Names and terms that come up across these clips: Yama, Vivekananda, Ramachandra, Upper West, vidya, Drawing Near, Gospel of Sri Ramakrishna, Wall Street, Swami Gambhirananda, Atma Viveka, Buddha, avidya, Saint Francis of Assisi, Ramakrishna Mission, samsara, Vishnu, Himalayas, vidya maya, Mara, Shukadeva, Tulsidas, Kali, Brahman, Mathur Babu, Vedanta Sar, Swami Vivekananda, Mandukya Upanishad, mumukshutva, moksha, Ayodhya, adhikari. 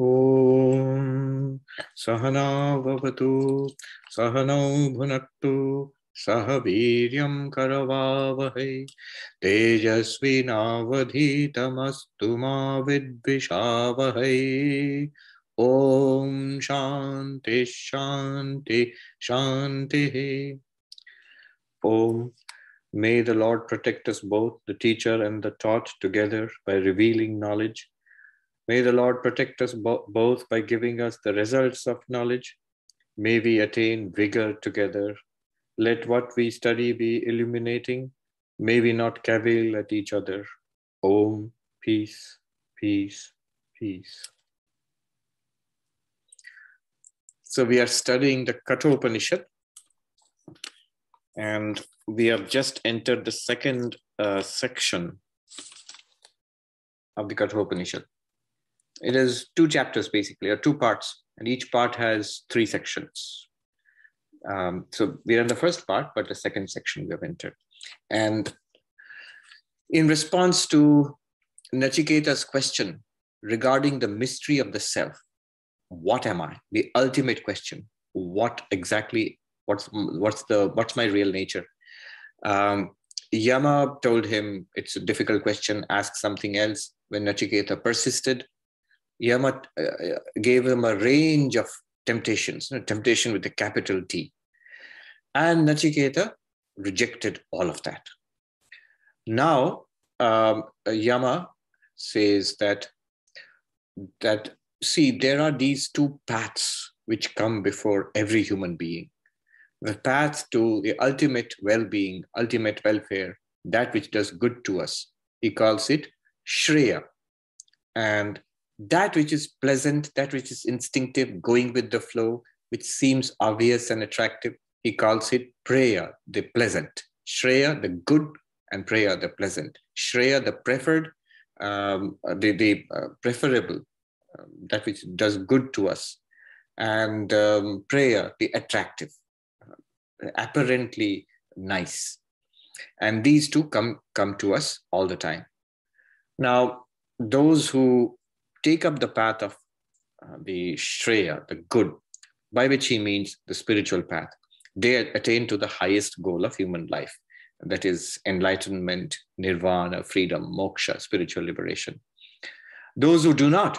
Om Sahana Vavatu Sahanau Bhunaktu Saha Viryam Karavavahe Tejasvi Navadhitamastu Ma Vidvishavahe Om Shanti Shanti Shanti Om. May the Lord protect us both, the teacher and the taught, together by revealing knowledge. May the Lord protect us both by giving us the results of knowledge. May we attain vigor together. Let what we study be illuminating. May we not cavil at each other. Om, peace, peace, peace. So we are studying the Kathopanishad, and we have just entered the second section of the Kathopanishad. It is two chapters basically, or two parts, and each part has three sections. So we are in the first part, but the second section we have entered. And in response to Nachiketa's question regarding the mystery of the self, what am I? The ultimate question, what exactly, what's my real nature? Yama told him it's a difficult question, ask something else. When Nachiketa persisted, Yama gave him a range of temptations, temptation with a capital T. And Nachiketa rejected all of that. Now, Yama says that, see, there are these two paths which come before every human being. The path to the ultimate well-being, ultimate welfare, that which does good to us. He calls it Shreya. And that which is pleasant, that which is instinctive, going with the flow, which seems obvious and attractive, he calls it Preya, the pleasant. Shreya, the good, and Preya, the pleasant. Shreya, the preferred, preferable, that which does good to us. And Preya, the attractive, apparently nice. And these two come to us all the time. Now, those who take up the path of the Shreya, the good, by which he means the spiritual path, they attain to the highest goal of human life, that is enlightenment, nirvana, freedom, moksha, spiritual liberation. Those who do not,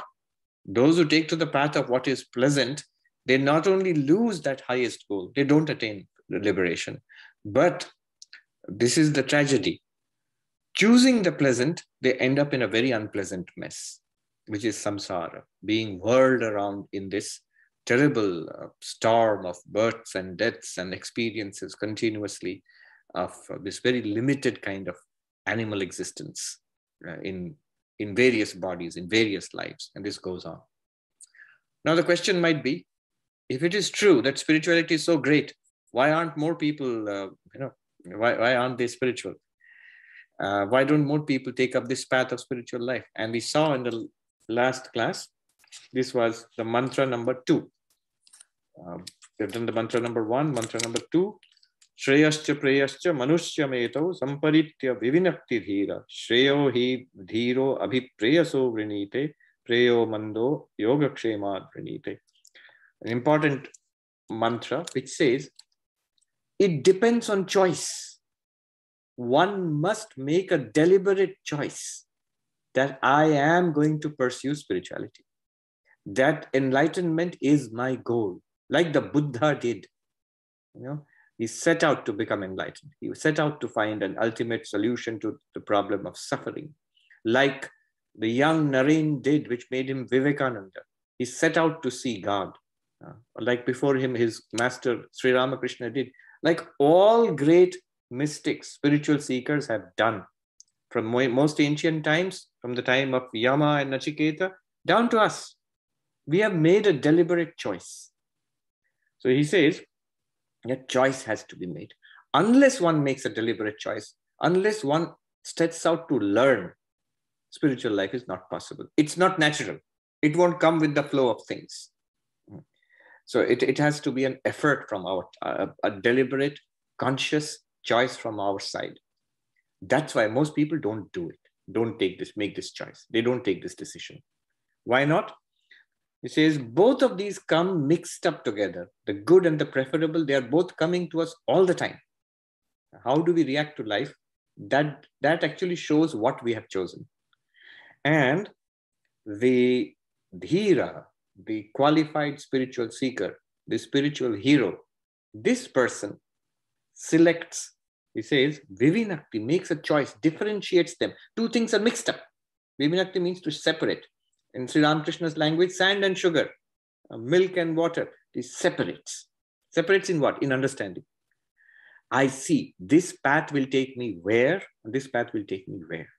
those who take to the path of what is pleasant, they not only lose that highest goal, they don't attain liberation. But this is the tragedy. Choosing the pleasant, they end up in a very unpleasant mess, which is samsara, being whirled around in this terrible storm of births and deaths and experiences continuously of this very limited kind of animal existence in various bodies, in various lives, and this goes on. Now the question might be, if it is true that spirituality is so great, why aren't more people, why aren't they spiritual? Why don't more people take up this path of spiritual life? And we saw in the last class, this was the mantra number 2. We've done the mantra number 1, mantra number 2. Shreyascha preyascha manushya metau samparitya vivinakti dhira shreyo hi dhiro abhipreyaso vrinite preyo mando yoga kshema vrinite. An important mantra which says, it depends on choice. One must make a deliberate choice that I am going to pursue spirituality, that enlightenment is my goal, like the Buddha did. He set out to become enlightened. He set out to find an ultimate solution to the problem of suffering, like the young Naren did, which made him Vivekananda. He set out to see God, like before him, his master Sri Ramakrishna did, like all great mystics, spiritual seekers have done. From most ancient times, from the time of Yama and Nachiketa, down to us, we have made a deliberate choice. So he says that choice has to be made. Unless one makes a deliberate choice, unless one steps out to learn, spiritual life is not possible. It's not natural. It won't come with the flow of things. So it has to be an effort from a deliberate, conscious choice from our side. That's why most people don't do it. Don't make this choice. They don't take this decision. Why not? He says both of these come mixed up together. The good and the preferable, they are both coming to us all the time. How do we react to life? That actually shows what we have chosen. And the dhira, the qualified spiritual seeker, the spiritual hero, this person selects, he says, Vivinakti makes a choice, differentiates them. Two things are mixed up. Vivinakti means to separate. In Sri Ramakrishna's language, sand and sugar, milk and water, it separates. Separates in what? In understanding. I see this path will take me where, and this path will take me where.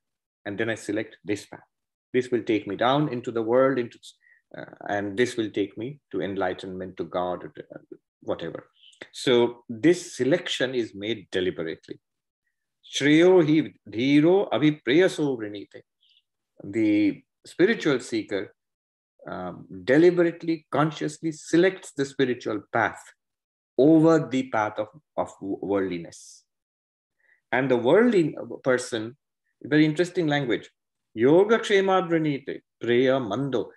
And then I select this path. This will take me down into the world, and this will take me to enlightenment, to God, or to, whatever. So this selection is made deliberately. Shreyo hi dhiro abhipreyaso vrinite. The spiritual seeker deliberately, consciously selects the spiritual path over the path of worldliness. And the worldly person, very interesting language, yoga kshema vrinite, preya mando.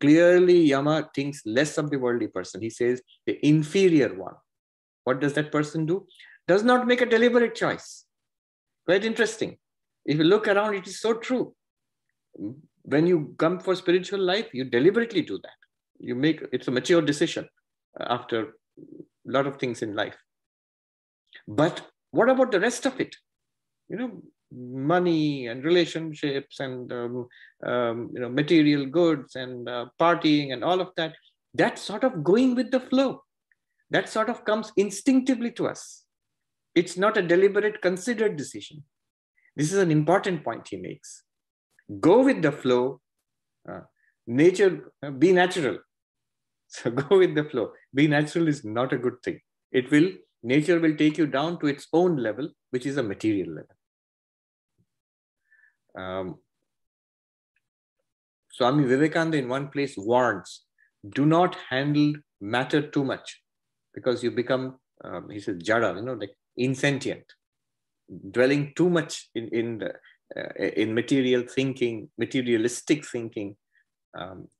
Clearly, Yama thinks less of the worldly person. He says the inferior one. What does that person do? Does not make a deliberate choice. Quite interesting. If you look around, it is so true. When you come for spiritual life, you deliberately do that. You make, it's a mature decision after a lot of things in life. But what about the rest of it? You know, money and relationships and material goods and partying and all of that. That's sort of going with the flow. That sort of comes instinctively to us. It's not a deliberate, considered decision. This is an important point he makes. Go with the flow. Be natural. So go with the flow. Be natural is not a good thing. Nature will take you down to its own level, which is a material level. Swami Vivekananda in one place warns, do not handle matter too much, because you become, he says, jada, like insentient. Dwelling too much in material thinking, materialistic thinking,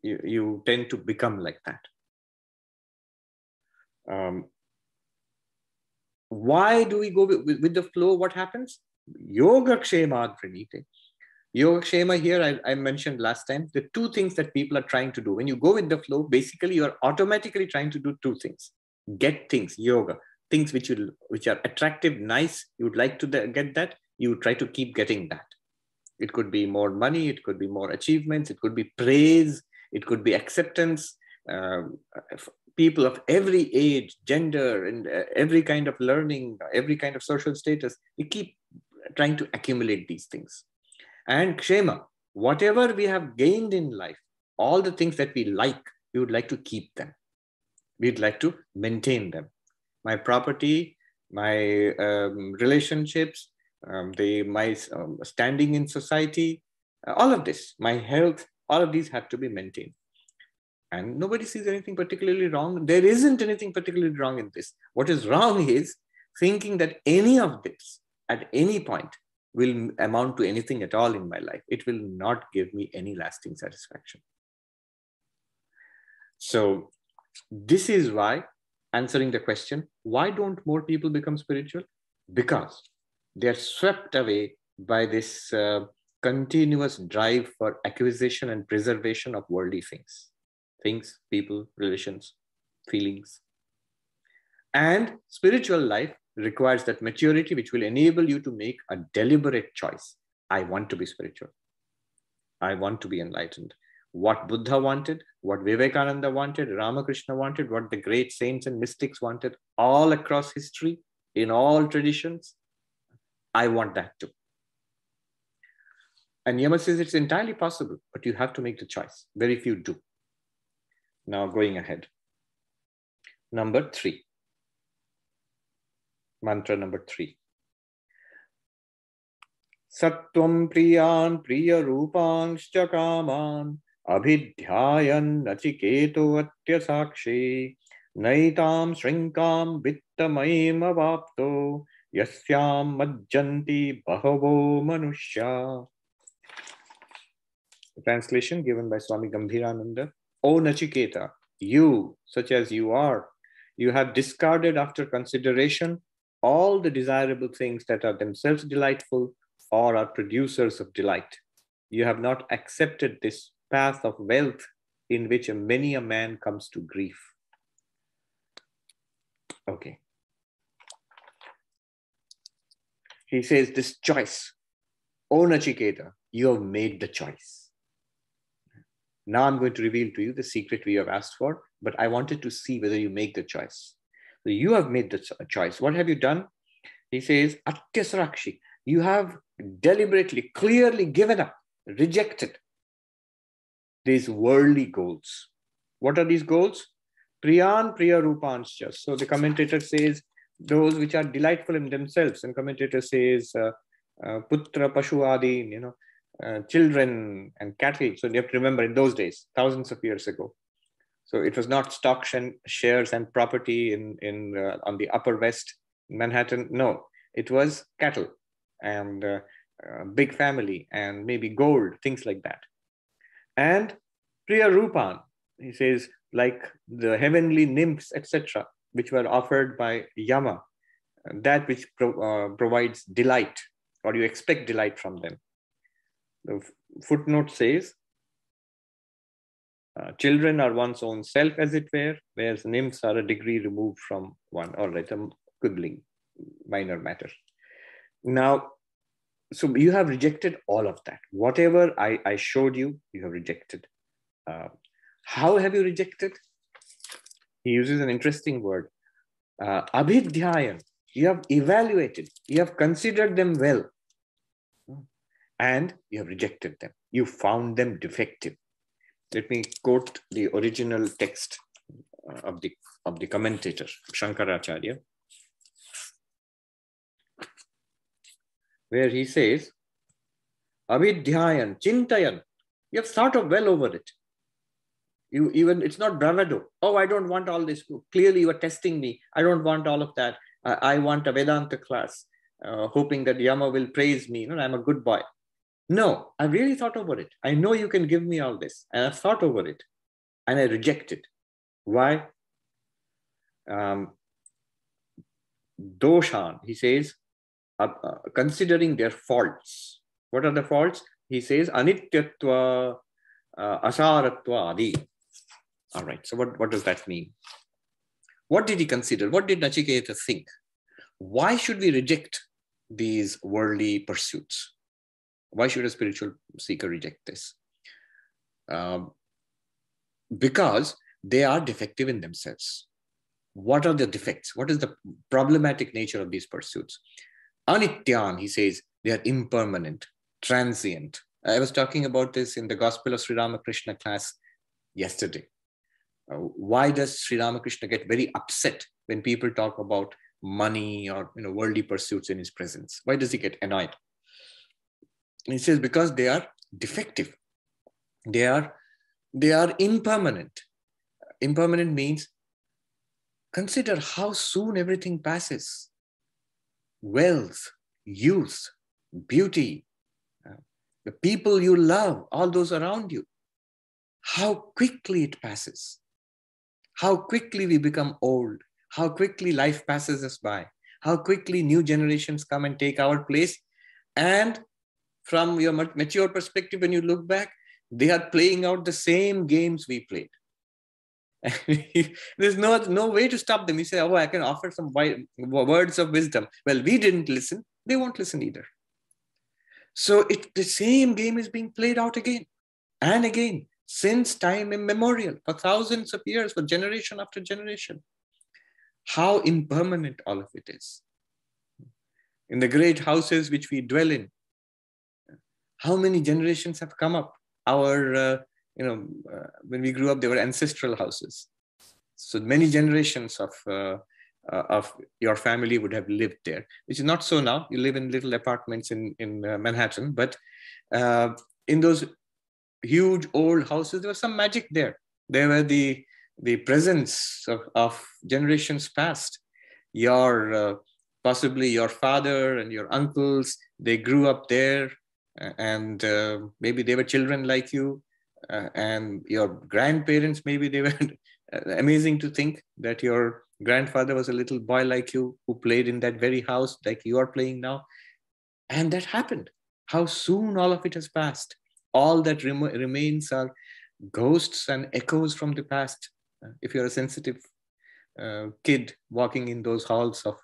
you tend to become like that. Why do we go with the flow? What happens? Yoga kshema pranite. Yoga kshema here, I mentioned last time, the two things that people are trying to do. When you go with the flow, basically you are automatically trying to do two things. Get things, yoga, things which are attractive, nice, you would like to get that, you try to keep getting that. It could be more money, it could be more achievements, it could be praise, it could be acceptance. People of every age, gender, and every kind of learning, every kind of social status, we keep trying to accumulate these things. And kshema, whatever we have gained in life, all the things that we like, we would like to keep them. We'd like to maintain them. My property, my relationships, my standing in society, all of this, my health, all of these have to be maintained. And nobody sees anything particularly wrong. There isn't anything particularly wrong in this. What is wrong is thinking that any of this at any point will amount to anything at all in my life. It will not give me any lasting satisfaction. So this is why, answering the question, why don't more people become spiritual? Because they are swept away by this continuous drive for acquisition and preservation of worldly things. Things, people, relations, feelings. And spiritual life requires that maturity which will enable you to make a deliberate choice. I want to be spiritual. I want to be enlightened. What Buddha wanted, what Vivekananda wanted, Ramakrishna wanted, what the great saints and mystics wanted all across history, in all traditions, I want that too. And Yama says it's entirely possible, but you have to make the choice. Very few do. Now going ahead. Number three. Mantra number three. Sattvam priyan priya rupanshcha kaman abhidhyayan nachiketo atyasakshi naitam shrinkam vittamayam avapto yasyam majjanti bahavo manushya. The translation given by Swami Gambhirananda O Nachiketa, you, such as you are, you have discarded after consideration all the desirable things that are themselves delightful or are producers of delight. You have not accepted this path of wealth in which many a man comes to grief. Okay. He says this choice, O Nachiketa, you have made the choice. Now I'm going to reveal to you the secret we have asked for, but I wanted to see whether you make the choice. So you have made the choice. What have you done? He says, Atyasrakshi, you have deliberately, clearly given up, rejected these worldly goals. What are these goals? Priyan, Priya, Rupanshya. So the commentator says, those which are delightful in themselves. And commentator says, Putra, Pashu, Adin, you know, children and cattle. So you have to remember in those days, thousands of years ago. So it was not stocks and shares and property on the Upper West, Manhattan. No, it was cattle and big family and maybe gold, things like that. And Priya Rupan, he says, like the heavenly nymphs, etc., which were offered by Yama, that which provides delight, or you expect delight from them. The footnote says, children are one's own self, as it were, whereas nymphs are a degree removed from one, or like a quibbling, minor matter. Now, so you have rejected all of that. Whatever I showed you, you have rejected. How have you rejected? He uses an interesting word, abhidhyayan. You have evaluated, you have considered them well, and you have rejected them. You found them defective. Let me quote the original text of the commentator, Shankaracharya, where he says, avidhyayan, chintayan, you have thought of well over it. You even, it's not bravado. Oh, I don't want all this. Clearly you are testing me. I don't want all of that. I want a Vedanta class, hoping that Yama will praise me. You know, I'm a good boy. No, I really thought over it. I know you can give me all this. And I thought over it. And I reject it. Why? Doshan, he says, considering their faults. What are the faults? He says, anityatva, asaratva, adi. All right, so what does that mean? What did he consider? What did Nachiketa think? Why should we reject these worldly pursuits? Why should a spiritual seeker reject this? Because they are defective in themselves. What are the defects? What is the problematic nature of these pursuits? Anityan, he says, they are impermanent, transient. I was talking about this in the Gospel of Sri Ramakrishna class yesterday. Why does Sri Ramakrishna get very upset when people talk about money or, you know, worldly pursuits in his presence? Why does he get annoyed? He says, because they are defective. They are impermanent. Impermanent means, consider how soon everything passes. Wealth, youth, beauty, the people you love, all those around you, how quickly it passes, how quickly we become old, how quickly life passes us by, how quickly new generations come and take our place. And from your mature perspective, when you look back, they are playing out the same games we played. There's no way to stop them. You say, oh, I can offer some words of wisdom. Well, we didn't listen. They won't listen either. So the same game is being played out again and again, since time immemorial, for thousands of years, for generation after generation. How impermanent all of it is. In the great houses which we dwell in, how many generations have come up? Our, when we grew up, they were ancestral houses. So many generations of your family would have lived there, which is not so now. You live in little apartments in Manhattan, but in those huge old houses, there was some magic there. There were the presence of generations past. Your possibly your father and your uncles, they grew up there, and maybe they were children like you. and your grandparents, maybe they were amazing to think that your grandfather was a little boy like you who played in that very house like you are playing now. And that happened. How soon all of it has passed. All that remains are ghosts and echoes from the past. If you're a sensitive kid walking in those halls of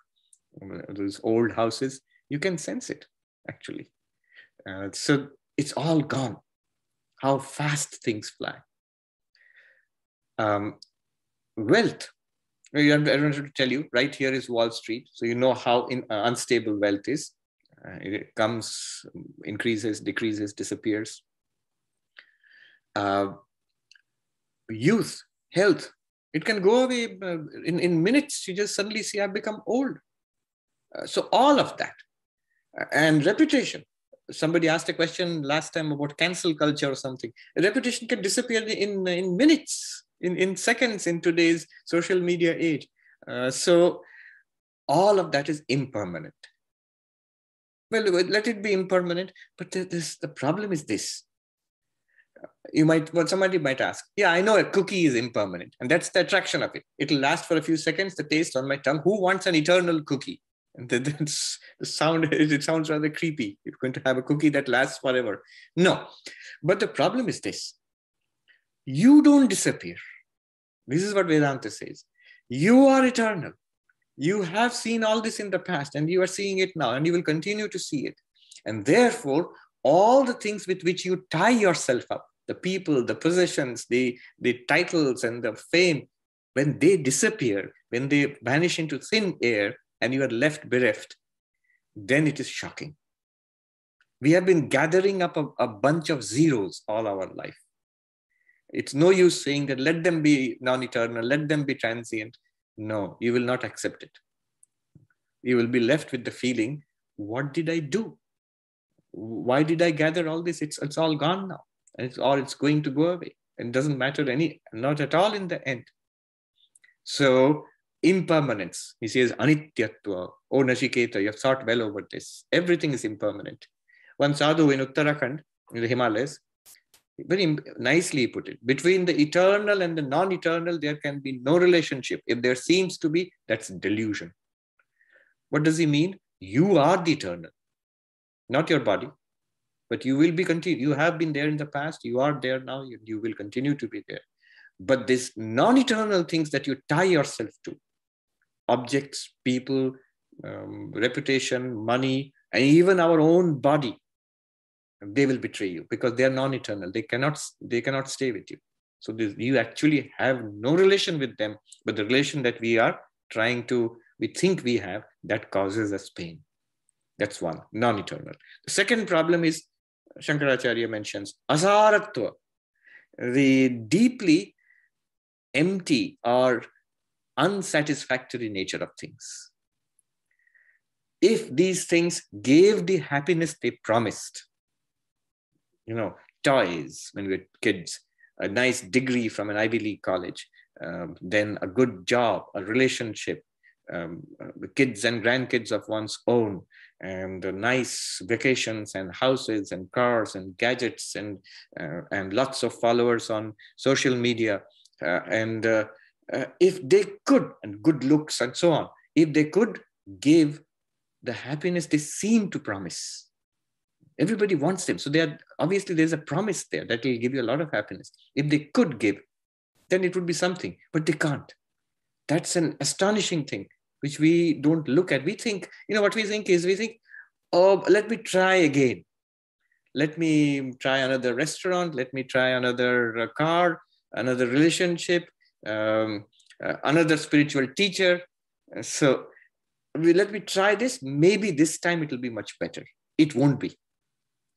those old houses, you can sense it actually. So it's all gone. How fast things fly. Wealth. I don't have to tell you, right here is Wall Street. So you know how unstable wealth is. It comes, increases, decreases, disappears. Youth, health. It can go away in minutes. You just suddenly see I've become old. So all of that. And reputation. Somebody asked a question last time about cancel culture or something. Reputation can disappear in minutes, in seconds in today's social media age. So all of that is impermanent. Well, let it be impermanent, but the problem is this. Somebody might ask, yeah, I know a cookie is impermanent, and that's the attraction of it. It'll last for a few seconds, the taste on my tongue. Who wants an eternal cookie? And it sounds rather creepy. You're going to have a cookie that lasts forever. No, but the problem is this. You don't disappear. This is what Vedanta says. You are eternal. You have seen all this in the past and you are seeing it now and you will continue to see it. And therefore, all the things with which you tie yourself up, the people, the possessions, the titles and the fame, when they disappear, when they vanish into thin air and you are left bereft, then it is shocking. We have been gathering up a bunch of zeros all our life. It's no use saying that let them be non-eternal, let them be transient. No, you will not accept it. You will be left with the feeling, what did I do? Why did I gather all this? It's all gone now. And it's going to go away. It doesn't matter not at all in the end. So impermanence, he says, anityatva, oh Nachiketa, you have thought well over this. Everything is impermanent. One sadhu in Uttarakhand, in the Himalayas, very nicely put it. Between the eternal and the non-eternal, there can be no relationship. If there seems to be, that's delusion. What does he mean? You are the eternal, not your body, but you will be continued. You have been there in the past. You are there now. You will continue to be there. But these non-eternal things that you tie yourself to, objects, people, reputation, money, and even our own body, they will betray you because they are non-eternal. They cannot stay with you. So you actually have no relation with them, but the relation that we think we have, that causes us pain. That's one, non-eternal. The second problem is, Shankaracharya mentions, asaratva, the deeply empty or unsatisfactory nature of things. If these things gave the happiness they promised, toys when we were kids, a nice degree from an Ivy League college, then a good job, a relationship, the kids and grandkids of one's own, and nice vacations and houses and cars and gadgets and lots of followers on social media. If they could, and good looks and so on, if they could give the happiness they seem to promise. Everybody wants them. So obviously there's a promise there that will give you a lot of happiness. If they could give, then it would be something, but they can't. That's an astonishing thing, which we don't look at. We think, we think, oh, let me try again. Let me try another restaurant. Let me try another car, another relationship, another spiritual teacher. So let me try this. Maybe this time it will be much better. It won't be.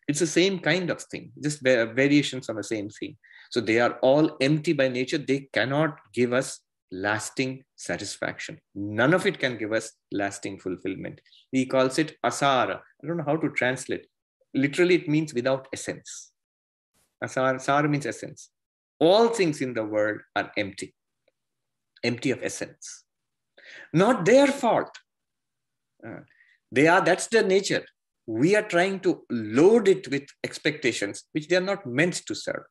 It's the same kind of thing, just variations on the same thing. So they are all empty by nature. They cannot give us lasting satisfaction. None of it can give us lasting fulfillment. He calls it asara. I don't know how to translate. Literally, it means without essence. Asara means essence. All things in the world are empty. Empty of essence. Not their fault. That's their nature. We are trying to load it with expectations, which they are not meant to serve.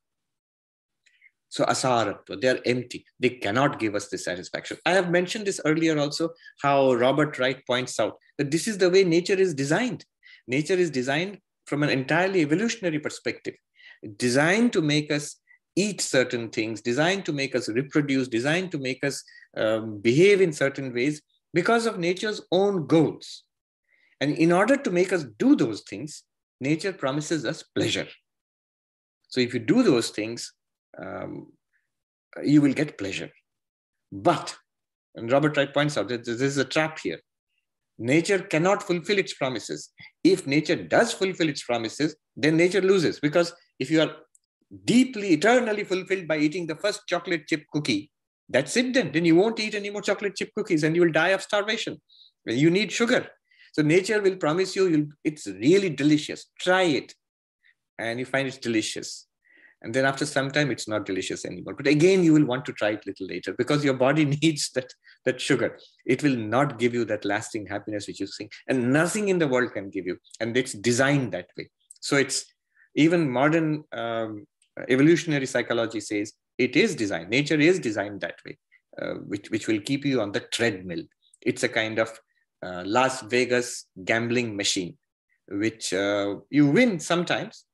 So asaratva, they are empty. They cannot give us this satisfaction. I have mentioned this earlier also, how Robert Wright points out that this is the way nature is designed. Nature is designed from an entirely evolutionary perspective, designed to make us eat certain things, designed to make us reproduce, designed to make us behave in certain ways because of nature's own goals. And in order to make us do those things, nature promises us pleasure. So if you do those things, you will get pleasure. But, and Robert Wright points out that this is a trap here. Nature cannot fulfill its promises. If nature does fulfill its promises, then nature loses. Because if you are deeply, eternally fulfilled by eating the first chocolate chip cookie, that's it then. Then you won't eat any more chocolate chip cookies and you will die of starvation. You need sugar. So nature will promise you, it's really delicious. Try it. And you find it's delicious. And then after some time, it's not delicious anymore. But again, you will want to try it a little later because your body needs that sugar. It will not give you that lasting happiness which you think. And nothing in the world can give you. And it's designed that way. So it's even modern evolutionary psychology says it is designed. Nature is designed that way, which will keep you on the treadmill. It's a kind of Las Vegas gambling machine, which you win sometimes,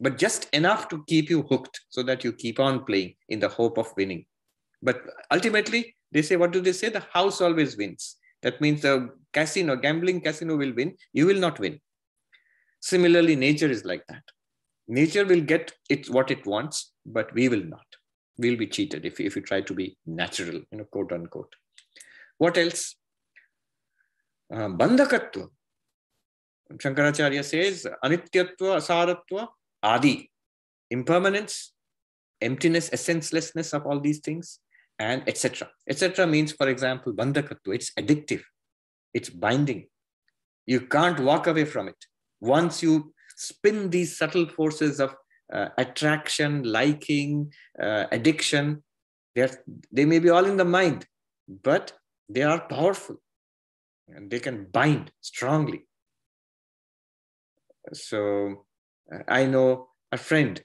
but just enough to keep you hooked so that you keep on playing in the hope of winning. But ultimately, they say, what do they say? The house always wins. That means the casino, gambling casino will win. You will not win. Similarly, nature is like that. Nature will get what it wants, but we will not. We'll be cheated if you try to be natural, quote unquote. What else? Bandhakatva. Shankaracharya says, anityatva, asaratva, adi, impermanence, emptiness, essencelessness of all these things, and etc. Etc. means, for example, bandhakatva, it's addictive, it's binding. You can't walk away from it. Once you spin these subtle forces of attraction, liking, addiction, they may be all in the mind, but they are powerful and they can bind strongly. So I know a friend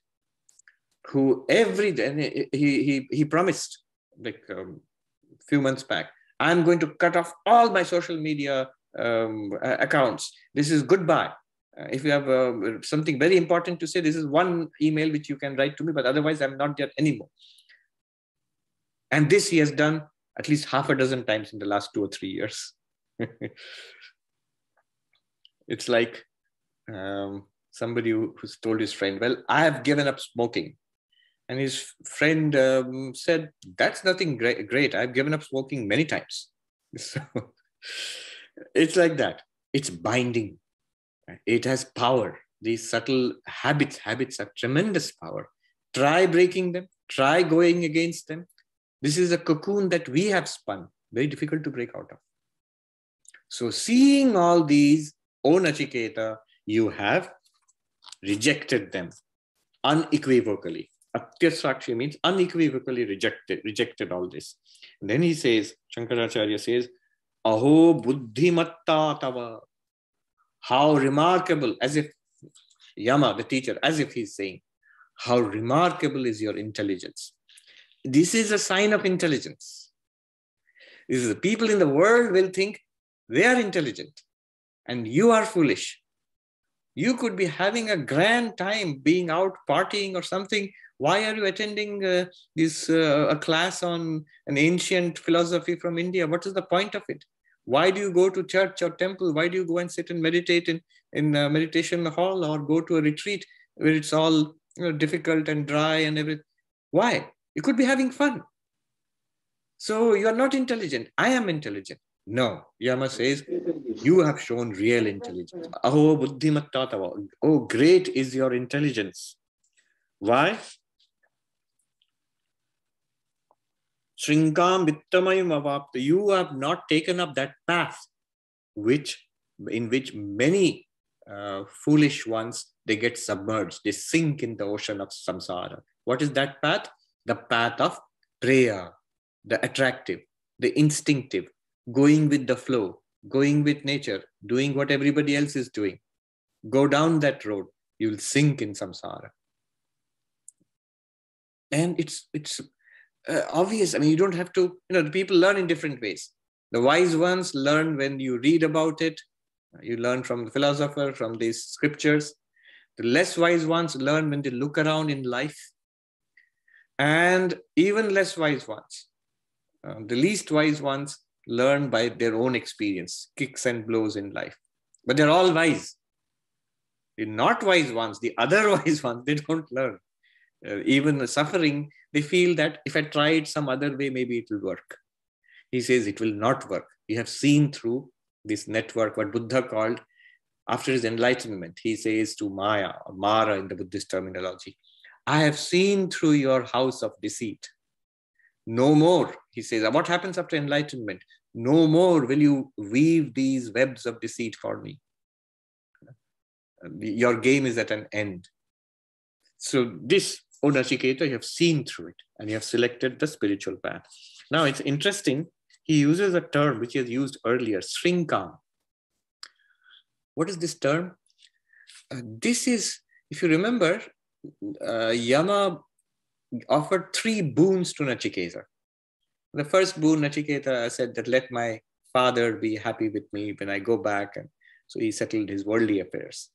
who every day, he promised like a few months back, I'm going to cut off all my social media accounts. This is goodbye. If you have something very important to say, this is one email which you can write to me, but otherwise I'm not there anymore. And this he has done at least half a dozen times in the last 2 or 3 years. It's like somebody who's told his friend, well, I have given up smoking. And his friend said, that's nothing great. I've given up smoking many times. So it's like that. It's binding. It has power. These subtle habits have tremendous power. Try breaking them. Try going against them. This is a cocoon that we have spun. Very difficult to break out of. So seeing all these, O Nachiketa, you have rejected them unequivocally. Atyasakshi means unequivocally rejected all this. And then he says, Shankaracharya says, Aho buddhimatta tava. How remarkable, as if Yama, the teacher, as if he's saying, how remarkable is your intelligence. This is a sign of intelligence. This is the people in the world will think they are intelligent and you are foolish. You could be having a grand time being out partying or something. Why are you attending a class on an ancient philosophy from India? What is the point of it? Why do you go to church or temple? Why do you go and sit and meditate in a meditation hall or go to a retreat where it's all difficult and dry and everything? Why? You could be having fun. So you are not intelligent. I am intelligent. No. Yama says, you have shown real intelligence. Aho buddhimatta tava. Oh, great is your intelligence. Why? Shrinkam vittamayam avapta. You have not taken up that path in which many foolish ones, they get submerged. They sink in the ocean of samsara. What is that path? The path of Preya, the attractive, the instinctive, going with the flow, going with nature, doing what everybody else is doing. Go down that road, you will sink in samsara. And it's obvious. I mean, you don't have to, the people learn in different ways. The wise ones learn when you read about it. You learn from the philosopher, from these scriptures. The less wise ones learn when they look around in life. And even less wise ones, the least wise ones, learn by their own experience, kicks and blows in life. But they're all wise. The not wise ones, the other wise ones, they don't learn. Even the suffering, they feel that if I try it some other way, maybe it will work. He says it will not work. You have seen through this network, what Buddha called, after his enlightenment, he says to Maya, or Mara in the Buddhist terminology, I have seen through your house of deceit. No more, he says. What happens after enlightenment? No more will you weave these webs of deceit for me. Your game is at an end. So this, O Nachiketa, you have seen through it and you have selected the spiritual path. Now it's interesting. He uses a term which he has used earlier, shrinkam. What is this term? This is, if you remember, Yama offered three boons to Nachiketa. The first boon, Nachiketa said that let my father be happy with me when I go back. And so he settled his worldly affairs.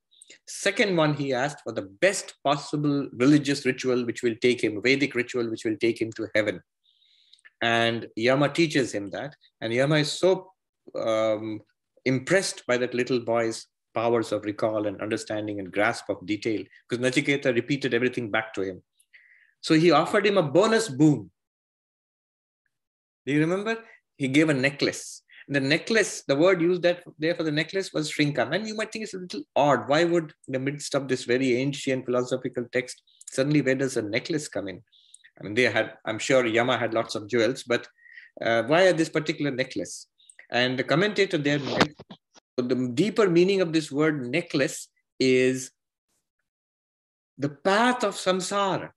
Second one, he asked for the best possible religious ritual, which will take him, Vedic ritual, which will take him to heaven. And Yama teaches him that. And Yama is so impressed by that little boy's powers of recall and understanding and grasp of detail, because Nachiketa repeated everything back to him. So he offered him a bonus boon. Do you remember? He gave a necklace. The necklace, the word used that there for the necklace was shrinkam. And you might think it's a little odd. Why would, in the midst of this very ancient philosophical text, suddenly where does a necklace come in? I mean, they had, I'm sure Yama had lots of jewels, but why this particular necklace? And the commentator there, the deeper meaning of this word necklace is the path of samsara.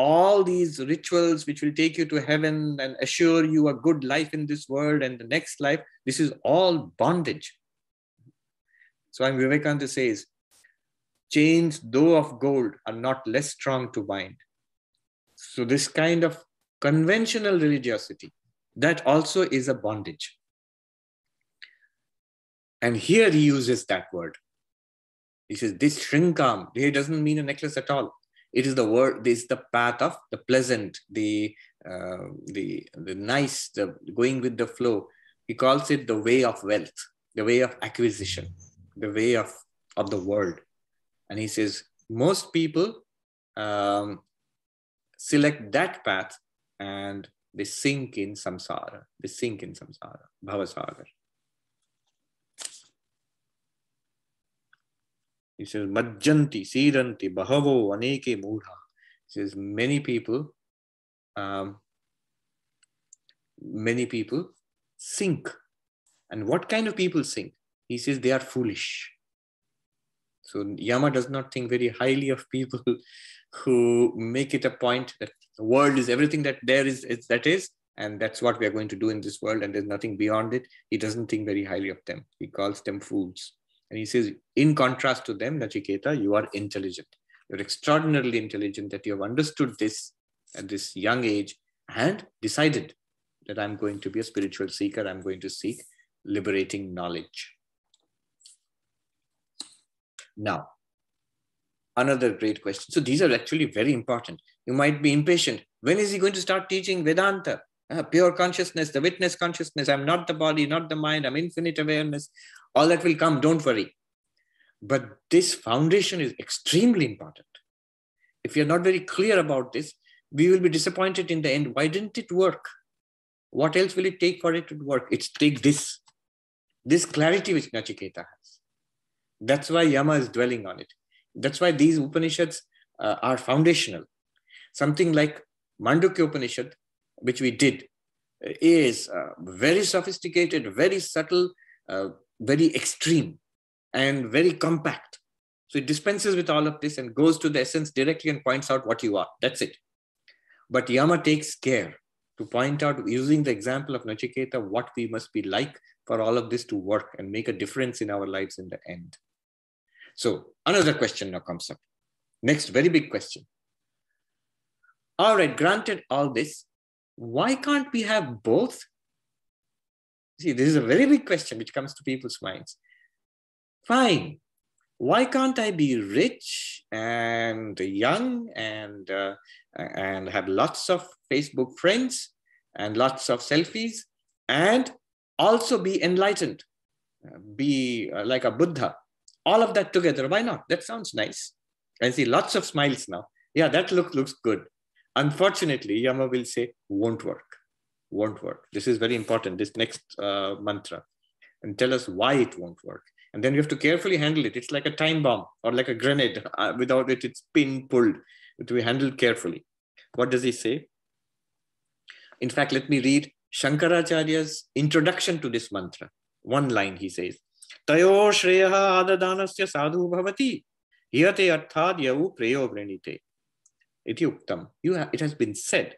All these rituals which will take you to heaven and assure you a good life in this world and the next life, this is all bondage. Swami Vivekananda says, chains though of gold are not less strong to bind. So this kind of conventional religiosity, that also is a bondage. And here he uses that word. He says, this shrinkam, it doesn't mean a necklace at all. It is the word. This is the path of the pleasant, the nice, the going with the flow. He calls it the way of wealth, the way of acquisition, the way of the world. And he says most people select that path and they sink in samsara. They sink in samsara, bhavasagar. He says, Majjanti, Siranti, Bahavo, Aneke, Mudha. He says, many people sink. And what kind of people sink? He says, they are foolish. So Yama does not think very highly of people who make it a point that the world is everything that there is that is, and that's what we are going to do in this world, and there's nothing beyond it. He doesn't think very highly of them. He calls them fools. And he says, in contrast to them, Nachiketa, you are intelligent. You're extraordinarily intelligent that you have understood this at this young age and decided that I'm going to be a spiritual seeker. I'm going to seek liberating knowledge. Now, another great question. So these are actually very important. You might be impatient. When is he going to start teaching Vedanta? Pure consciousness, the witness consciousness. I'm not the body, not the mind. I'm infinite awareness. All that will come, don't worry. But this foundation is extremely important. If you're not very clear about this, we will be disappointed in the end. Why didn't it work? What else will it take for it to work? It's take this clarity which Nachiketa has. That's why Yama is dwelling on it. That's why these Upanishads are foundational. Something like Mandukya Upanishad, which we did, is very sophisticated, very subtle, very extreme and very compact. So it dispenses with all of this and goes to the essence directly and points out what you are. That's it. But Yama takes care to point out, using the example of Nachiketa, what we must be like for all of this to work and make a difference in our lives in the end. So another question now comes up. Next, very big question. All right, granted all this, why can't we have both? See, this is a very big question which comes to people's minds. Fine. Why can't I be rich and young and have lots of Facebook friends and lots of selfies and also be enlightened, be like a Buddha, all of that together? Why not? That sounds nice. I see lots of smiles now. Yeah, that looks good. Unfortunately, Yama will say, won't work, won't work. This is very important, this next mantra. And tell us why it won't work. And then you have to carefully handle it. It's like a time bomb or like a grenade. Without it, it's pin pulled. It will be handled carefully. What does he say? In fact, let me read Shankaracharya's introduction to this mantra. One line he says, Tayo Shreya Adadanasya Sadhu Bhavati Hiyate Arthadyavu Preyo Vrenite Iti Uktam. It has been said,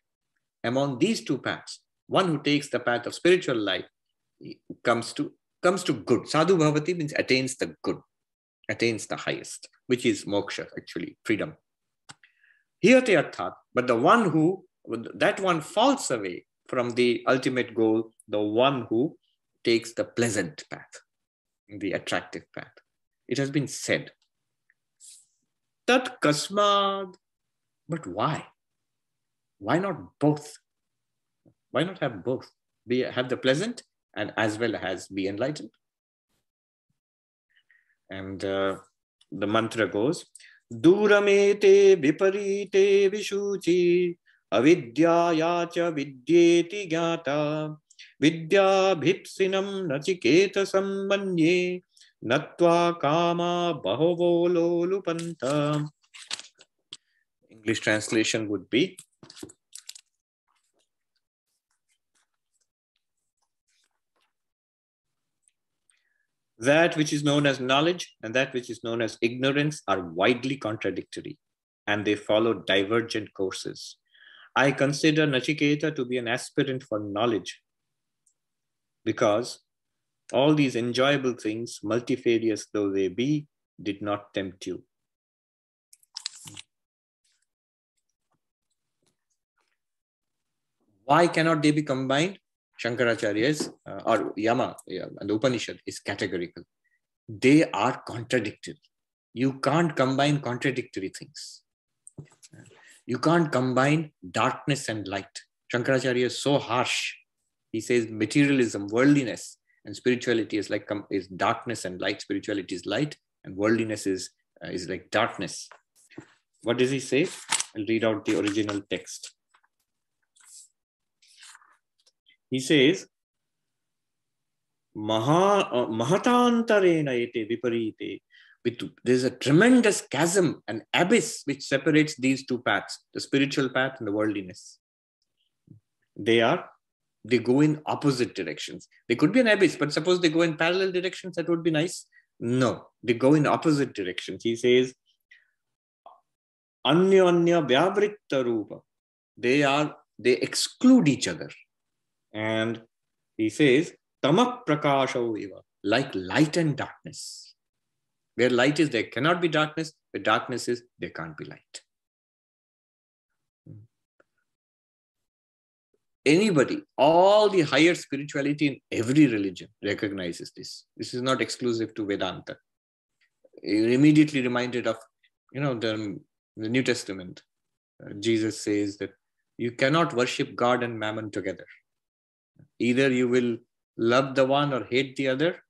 among these two paths, one who takes the path of spiritual life comes to good. Sadhu bhavati means attains the good, attains the highest, which is moksha, actually, freedom. Hiyate arthat, but the one who, that one falls away from the ultimate goal, the one who takes the pleasant path, the attractive path. It has been said, tat kasmad, but why? Why not both? Why not have both? We have the pleasant and as well as be enlightened. And the mantra goes, Duramete viparite vishuchi avidya yacha vidyeti gyata vidya bhipsinam nachiketa sambanye natva kama bahovolo lupanta. English translation would be, that which is known as knowledge and that which is known as ignorance are widely contradictory, and they follow divergent courses. I consider Nachiketa to be an aspirant for knowledge because all these enjoyable things, multifarious though they be, did not tempt you. Why cannot they be combined? Shankaracharya's or Yama and the Upanishad is categorical. They are contradictory. You can't combine contradictory things. You can't combine darkness and light. Shankaracharya is so harsh. He says materialism, worldliness, and spirituality is like is darkness and light. Spirituality is light, and worldliness is like darkness. What does he say? I'll read out the original text. He says, Mahatantarena ete viparite. There's a tremendous chasm, an abyss which separates these two paths, the spiritual path and the worldliness. They go in opposite directions. They could be an abyss, but suppose they go in parallel directions, that would be nice. No, they go in opposite directions. He says, Anyanya vyavritta rupa. They exclude each other. And he says, Tamak prakashau eva, like light and darkness. Where light is, there cannot be darkness. Where darkness is, there can't be light. Anybody, all the higher spirituality in every religion recognizes this. This is not exclusive to Vedanta. You're immediately reminded of, the New Testament. Jesus says that you cannot worship God and mammon together. Either you will love the one or hate the other,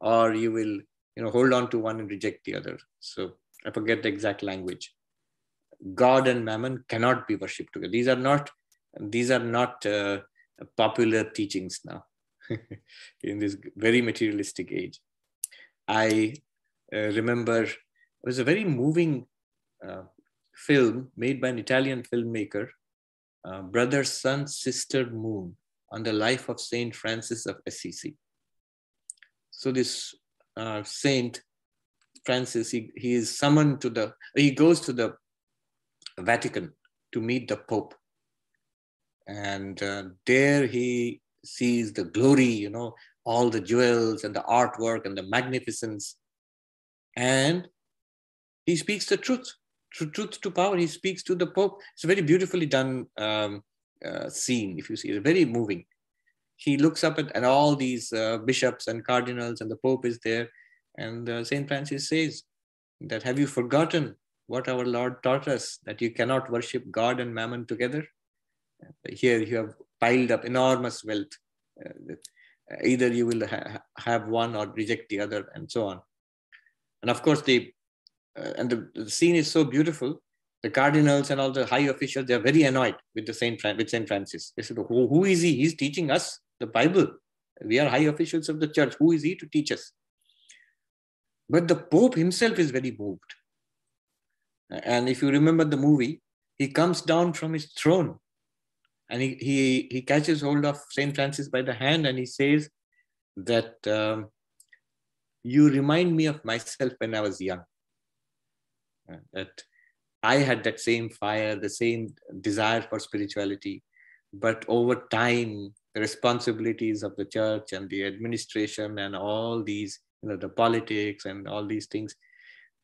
or you will, hold on to one and reject the other. So I forget the exact language. God and mammon cannot be worshipped together. These are not popular teachings now in this very materialistic age. I remember it was a very moving film made by an Italian filmmaker, Brother, Sun, Sister, Moon, on the life of Saint Francis of Assisi. So this Saint Francis, he is summoned to he goes to the Vatican to meet the Pope. And there he sees the glory, all the jewels and the artwork and the magnificence. And he speaks the truth Truth to Power, he speaks to the Pope. It's a very beautifully done scene, if you see. It's very moving. He looks up at all these bishops and cardinals, and the Pope is there. And St. Francis says that, have you forgotten what our Lord taught us, that you cannot worship God and mammon together? Here you have piled up enormous wealth. Either you will have one or reject the other, and so on. And of course, the scene is so beautiful. The cardinals and all the high officials, they are very annoyed with Saint Francis. They said, who is he? He's teaching us the Bible. We are high officials of the church. Who is he to teach us? But the Pope himself is very moved. And if you remember the movie, he comes down from his throne and he catches hold of Saint Francis by the hand, and he says that you remind me of myself when I was young. That I had that same fire, the same desire for spirituality, but over time, the responsibilities of the church and the administration and all these, the politics and all these things,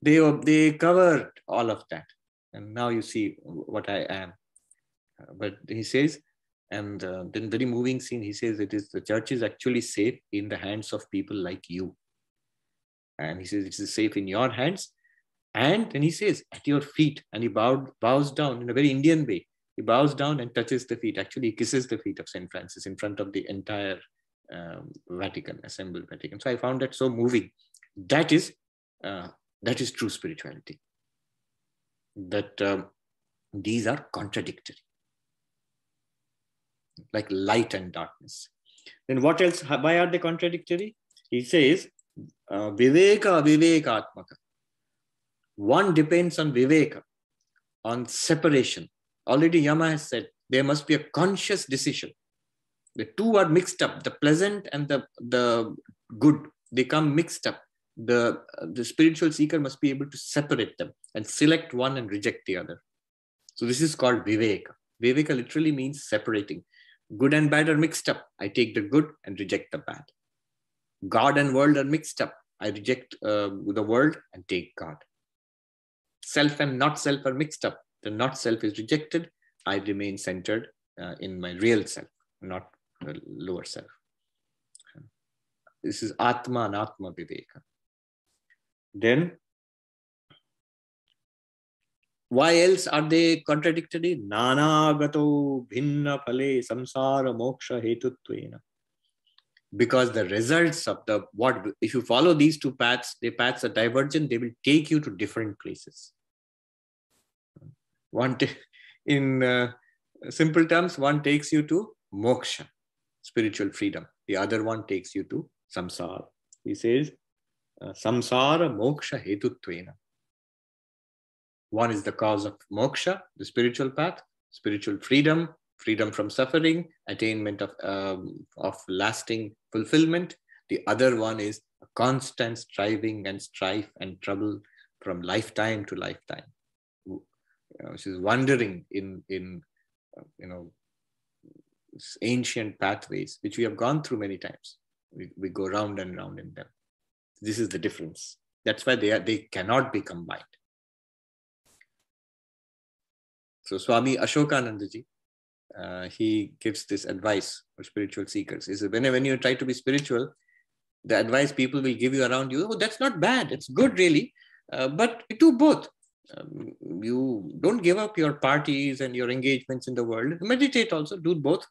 they covered all of that. And now you see what I am. But he says, and then very moving scene, he says, it is the church is actually safe in the hands of people like you. And he says, it is safe in your hands. And then he says, at your feet, and he bows down in a very Indian way. He bows down and touches the feet. Actually, he kisses the feet of St. Francis in front of the entire assembled Vatican. So I found that so moving. That is true spirituality. That these are contradictory, like light and darkness. Then what else? Why are they contradictory? He says, viveka vivekatmaka. One depends on viveka, on separation. Already Yama has said there must be a conscious decision. The two are mixed up, the pleasant and the good. They come mixed up. The spiritual seeker must be able to separate them and select one and reject the other. So this is called viveka. Viveka literally means separating. Good and bad are mixed up. I take the good and reject the bad. God and world are mixed up. I reject the world and take God. Self and not self are mixed up. The not self is rejected. I remain centered in my real self, not the lower self. This is Atma and Atma Viveka. Then, why else are they contradictory? Nanagato bhinna phale samsara moksha hetutvena. Because the results of if you follow these two paths, the paths are divergent, they will take you to different places. In simple terms, one takes you to moksha, spiritual freedom. The other one takes you to samsara. He says, samsara moksha hetutvena. One is the cause of moksha, the spiritual path, spiritual freedom, freedom from suffering, attainment of lasting fulfillment. The other one is a constant striving and strife and trouble from lifetime to lifetime. Which is wandering in ancient pathways, which we have gone through many times. We go round and round in them. This is the difference. That's why they cannot be combined. So Swami Ashokanandaji, he gives this advice for spiritual seekers. He says, when you try to be spiritual, the advice people will give you around you, oh, that's not bad, it's good really, but do both. You don't give up your parties and your engagements in the world. Meditate also, do both.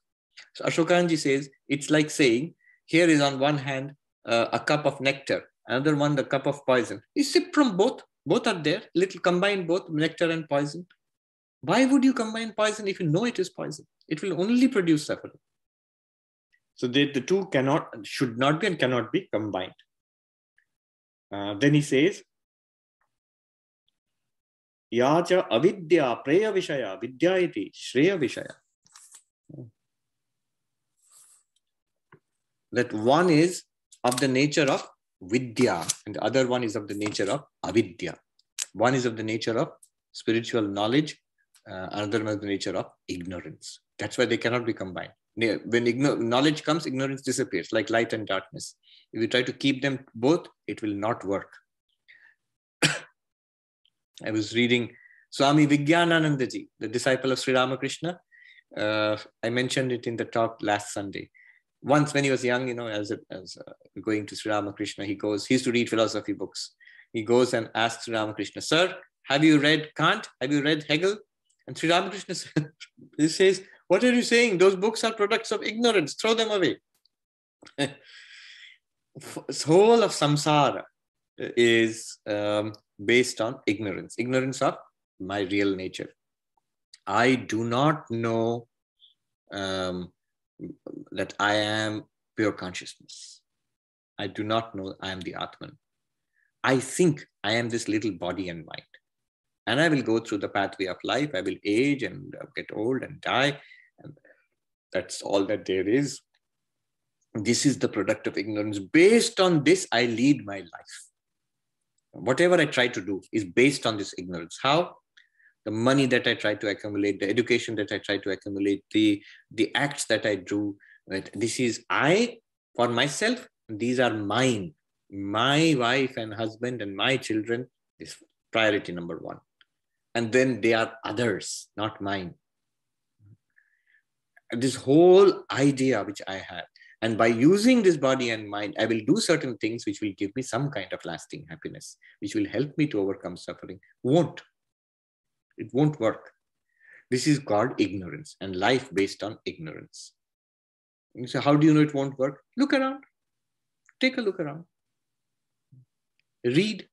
So Ashokanji says, it's like saying, here is on one hand a cup of nectar, another one the cup of poison. You sip from both. Both are there. Little combine both nectar and poison. Why would you combine poison if you know it is poison? It will only produce suffering. So the two should not be and cannot be combined. Then he says, Yacha avidya preya vishaya vidya iti shreya vishaya. That one is of the nature of vidya and the other one is of the nature of avidya. One is of the nature of spiritual knowledge, another one is the nature of ignorance. That's why they cannot be combined. When knowledge comes, ignorance disappears, like light and darkness. If you try to keep them both, it will not work. I was reading Swami Vivekananda ji, the disciple of Sri Ramakrishna, I mentioned it in the talk last Sunday. Once when he was young, you know, as going to Sri Ramakrishna, he used to read philosophy books. He goes and asks Sri Ramakrishna, "Sir, have you read Kant? Have you read Hegel?" And Sri Ramakrishna says, "What are you saying? Those books are products of ignorance. Throw them away." Whole of samsara is based on ignorance. Ignorance of my real nature. I do not know that I am pure consciousness. I do not know I am the Atman. I think I am this little body and mind. And I will go through the pathway of life. I will age and get old and die. And that's all that there is. This is the product of ignorance. Based on this, I lead my life. Whatever I try to do is based on this ignorance. How? The money that I try to accumulate, the education that I try to accumulate, the acts that I do. Right? This is I for myself. These are mine. My wife and husband and my children is priority number one. And then they are others, not mine. This whole idea which I have. And by using this body and mind, I will do certain things which will give me some kind of lasting happiness, which will help me to overcome suffering. Won't. It won't work. This is called ignorance, and life based on ignorance. And so how do you know it won't work? Look around. Take a look around. Read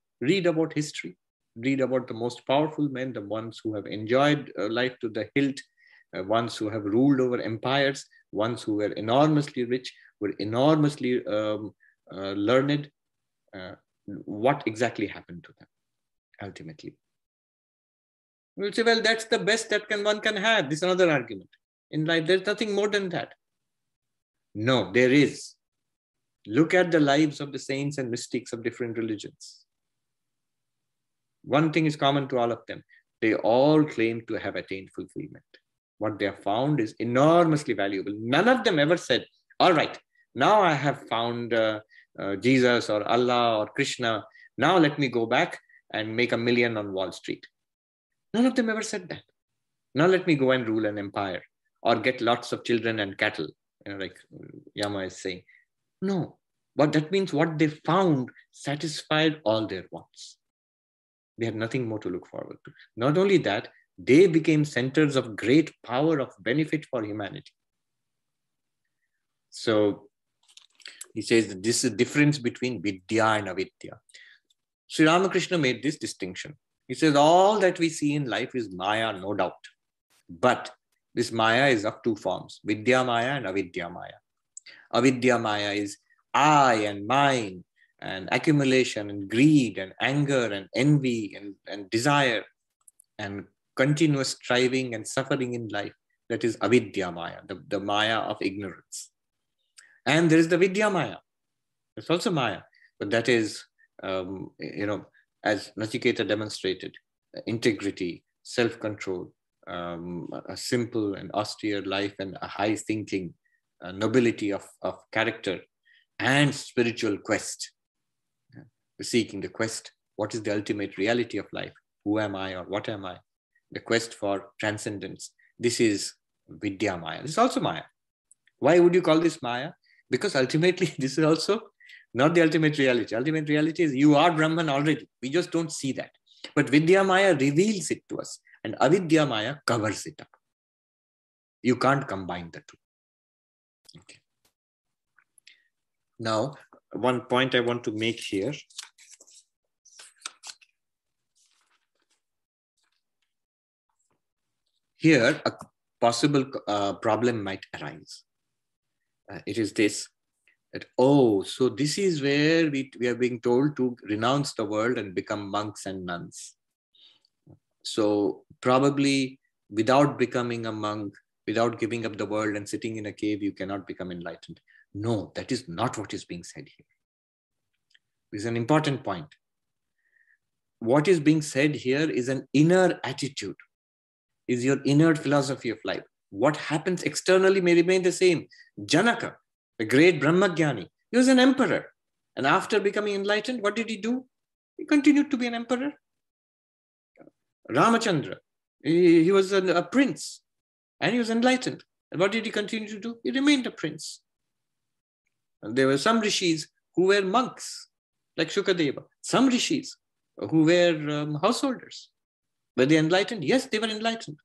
about history. Read about the most powerful men, the ones who have enjoyed life to the hilt, ones who have ruled over empires, ones who were enormously rich, were enormously learned. What exactly happened to them, ultimately? We'll say, well, that's the best that one can have. This is another argument. In life, there's nothing more than that. No, there is. Look at the lives of the saints and mystics of different religions. One thing is common to all of them. They all claim to have attained fulfillment. What they have found is enormously valuable. None of them ever said, all right, now I have found Jesus or Allah or Krishna. Now let me go back and make $1 million on Wall Street. None of them ever said that. Now let me go and rule an empire or get lots of children and cattle, you know, like Yama is saying. No, but that means what they found satisfied all their wants. They had nothing more to look forward to. Not only that, they became centers of great power of benefit for humanity. So he says that this is the difference between vidya and avidya. Sri Ramakrishna made this distinction. He says all that we see in life is maya, no doubt. But this maya is of two forms, vidya maya and avidya maya. Avidya maya is I and mine and accumulation and greed and anger and envy and desire and continuous striving and suffering in life. That is avidya maya, the maya of ignorance. And there is the vidya maya. It's also maya. But that is, you know, as Nachiketa demonstrated, integrity, self-control, a simple and austere life and a high thinking, a nobility of character and spiritual quest. Yeah. Seeking the quest. What is the ultimate reality of life? Who am I or what am I? The quest for transcendence. This is vidya maya. This is also maya. Why would you call this maya? Because ultimately this is also not the ultimate reality. Ultimate reality is you are Brahman already. We just don't see that. But vidya maya reveals it to us and avidya maya covers it up. You can't combine the two. Okay. Now, one point I want to make here. Here, a possible problem might arise. It is this, that, oh, so this is where we are being told to renounce the world and become monks and nuns. So probably without becoming a monk, without giving up the world and sitting in a cave, you cannot become enlightened. No, that is not what is being said here. This is an important point. What is being said here is an inner attitude, is your inner philosophy of life. What happens externally may remain the same. Janaka, the great Brahmagyani, he was an emperor. And after becoming enlightened, what did he do? He continued to be an emperor. Ramachandra, he was a prince and he was enlightened. And what did he continue to do? He remained a prince. And there were some rishis who were monks, like Shukadeva. Some rishis who were householders. Were they enlightened? Yes, they were enlightened.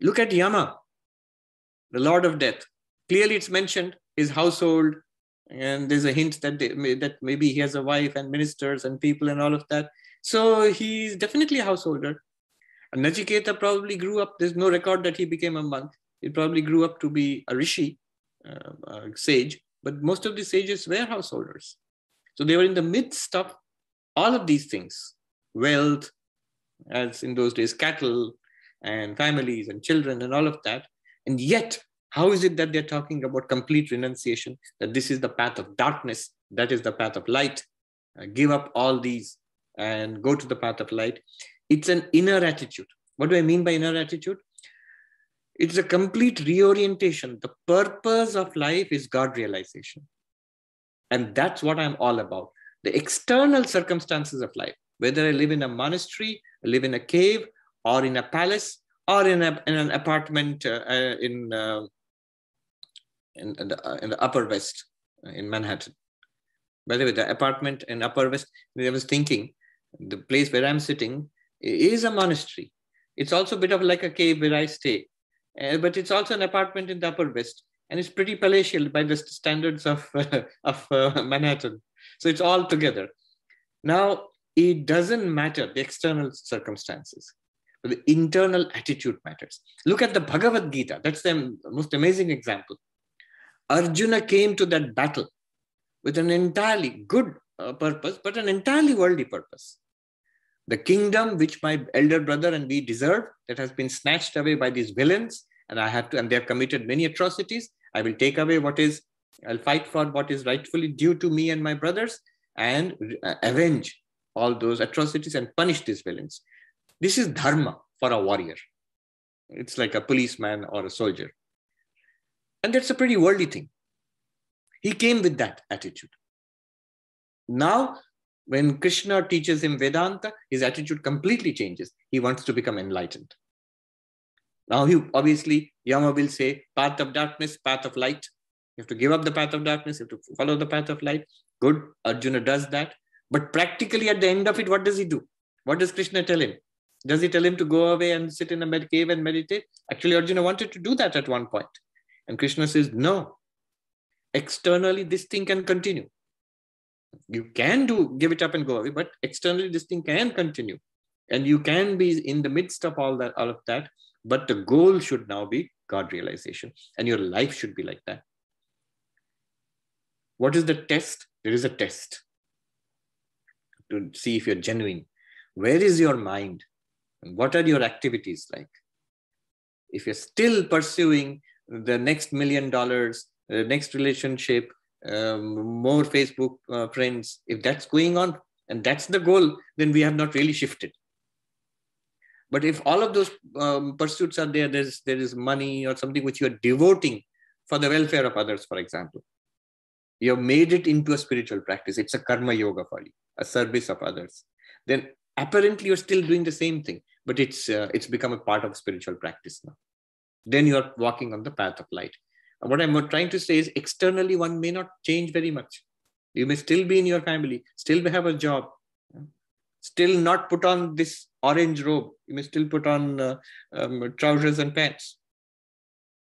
Look at Yama, the Lord of Death. Clearly it's mentioned his household, and there's a hint that maybe he has a wife and ministers and people and all of that. So he's definitely a householder. And Nachiketa probably grew up. There's no record that he became a monk. He probably grew up to be a rishi, a sage. But most of the sages were householders. So they were in the midst of all of these things. Wealth, as in those days, cattle and families and children and all of that. And yet, how is it that they're talking about complete renunciation? That this is the path of darkness. That is the path of light. Give up all these and go to the path of light. It's an inner attitude. What do I mean by inner attitude? It's a complete reorientation. The purpose of life is God realization. And that's what I'm all about. The external circumstances of life, whether I live in a monastery, I live in a cave, or in a palace, or in an apartment in the Upper West, in Manhattan. By the way, the apartment in Upper West, I was thinking, the place where I'm sitting is a monastery. It's also a bit of like a cave where I stay, but it's also an apartment in the Upper West. And it's pretty palatial by the standards of Manhattan. So it's all together. Now, it doesn't matter the external circumstances, but the internal attitude matters. Look at the Bhagavad Gita. That's the most amazing example. Arjuna came to that battle with an entirely good purpose, but an entirely worldly purpose. The kingdom which my elder brother and we deserve, that has been snatched away by these villains, and they have committed many atrocities. I will take away what is, I'll fight for what is rightfully due to me and my brothers, and avenge all those atrocities and punish these villains. This is dharma for a warrior. It's like a policeman or a soldier. And that's a pretty worldly thing. He came with that attitude. Now, when Krishna teaches him Vedanta, his attitude completely changes. He wants to become enlightened. Now, obviously, Yama will say, path of darkness, path of light. You have to give up the path of darkness, you have to follow the path of light. Good, Arjuna does that. But practically at the end of it, what does he do? What does Krishna tell him? Does he tell him to go away and sit in a cave and meditate? Actually, Arjuna wanted to do that at one point. And Krishna says, no. Externally, this thing can continue. You can give it up and go away, but externally, this thing can continue. And you can be in the midst of all of that. But the goal should now be God realization, and your life should be like that. What is the test? There is a test to see if you're genuine. Where is your mind? And what are your activities like? If you're still pursuing the next $1 million, the next relationship, more Facebook friends, if that's going on and that's the goal, then we have not really shifted. But if all of those pursuits are there, there is money or something which you are devoting for the welfare of others, for example. You have made it into a spiritual practice. It's a karma yoga for you, a service of others. Then apparently you're still doing the same thing, but it's become a part of spiritual practice now. Then you are walking on the path of light. And what I'm trying to say is externally one may not change very much. You may still be in your family, still have a job, still not put on this orange robe. You may still put on trousers and pants.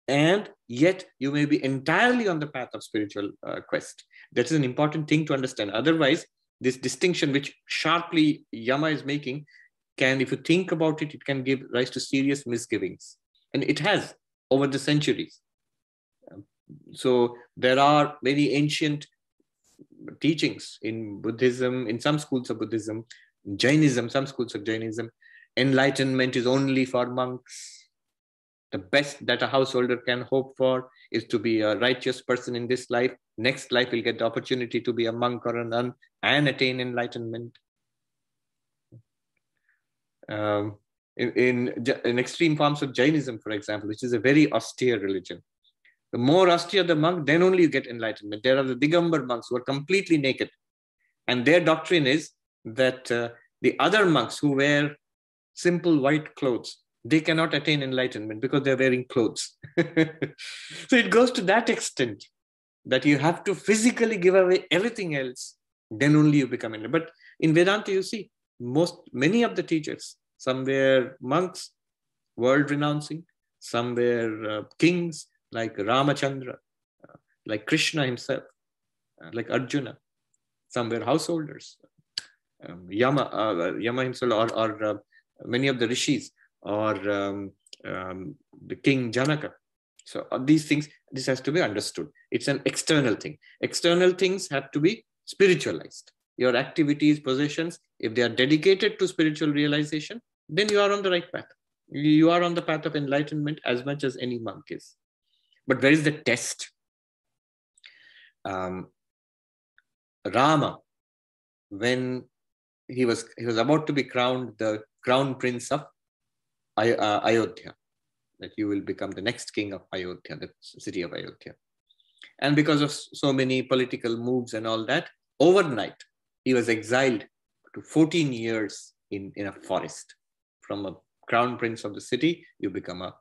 And yet you may be entirely on the path of spiritual quest. That is an important thing to understand. Otherwise, this distinction which sharply Yama is making can, if you think about it, it can give rise to serious misgivings. And it has over the centuries. So there are many ancient teachings in Buddhism, in some schools of Buddhism, Jainism, some schools of Jainism, enlightenment is only for monks. The best that a householder can hope for is to be a righteous person in this life. Next life will get the opportunity to be a monk or a nun and attain enlightenment. In extreme forms of Jainism, for example, which is a very austere religion. The more austere the monk, then only you get enlightenment. There are the Digambar monks who are completely naked. And their doctrine is that The other monks who wear simple white clothes, they cannot attain enlightenment because they're wearing clothes. So it goes to that extent that you have to physically give away everything else, then only you become enlightened. But in Vedanta, you see, many of the teachers, some were monks, world-renouncing, some were kings like Ramachandra, like Krishna himself, like Arjuna, some were householders, Yama himself, or many of the rishis, or the king Janaka. So these things, this has to be understood. It's an external thing. External things have to be spiritualized. Your activities, possessions, if they are dedicated to spiritual realization, then you are on the right path. You are on the path of enlightenment as much as any monk is. But where is the test? Rama, when he was about to be crowned the crown prince of Ayodhya, that you will become the next king of Ayodhya, the city of Ayodhya. And because of so many political moves and all that, overnight, he was exiled to 14 years in a forest. From a crown prince of the city, you become a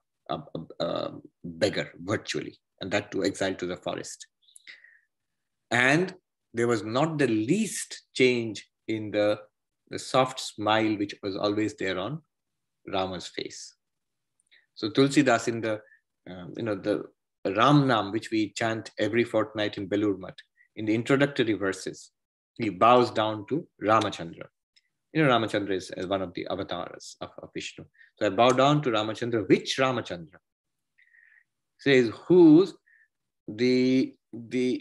beggar, virtually, and that too exiled to the forest. And there was not the least change in the soft smile which was always there on Rama's face. So Tulsidas, in the the Ram Nam which we chant every fortnight in Belur Math, in the introductory verses, he bows down to Ramachandra. You know, Ramachandra is one of the avatars of Vishnu. So I bow down to Ramachandra. Which Ramachandra? Says, who's the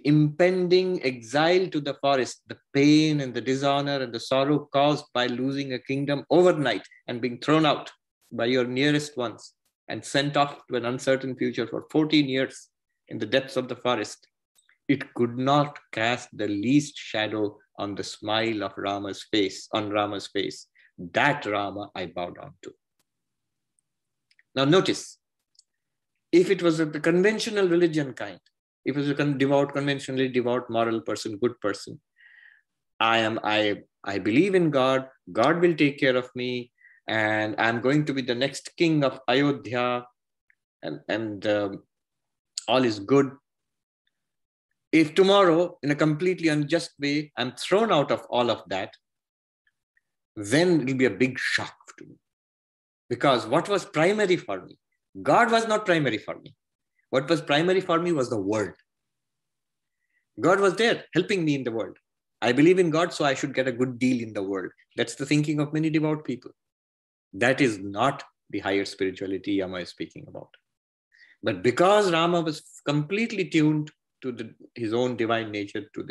impending exile to the forest, the pain and the dishonor and the sorrow caused by losing a kingdom overnight and being thrown out by your nearest ones and sent off to an uncertain future for 14 years in the depths of the forest. It could not cast the least shadow on the smile of Rama's face, on Rama's face. That Rama I bow down to. Now notice, if it was the conventional religion kind, if it was a devout, conventionally devout, moral person, good person, I believe in God, God will take care of me, and I'm going to be the next king of Ayodhya, and all is good. If tomorrow, in a completely unjust way, I'm thrown out of all of that, then it'll be a big shock to me. Because what was primary for me? God was not primary for me. What was primary for me was the world. God was there helping me in the world. I believe in God, so I should get a good deal in the world. That's the thinking of many devout people. That is not the higher spirituality Yama is speaking about. But because Rama was completely tuned to his own divine nature, to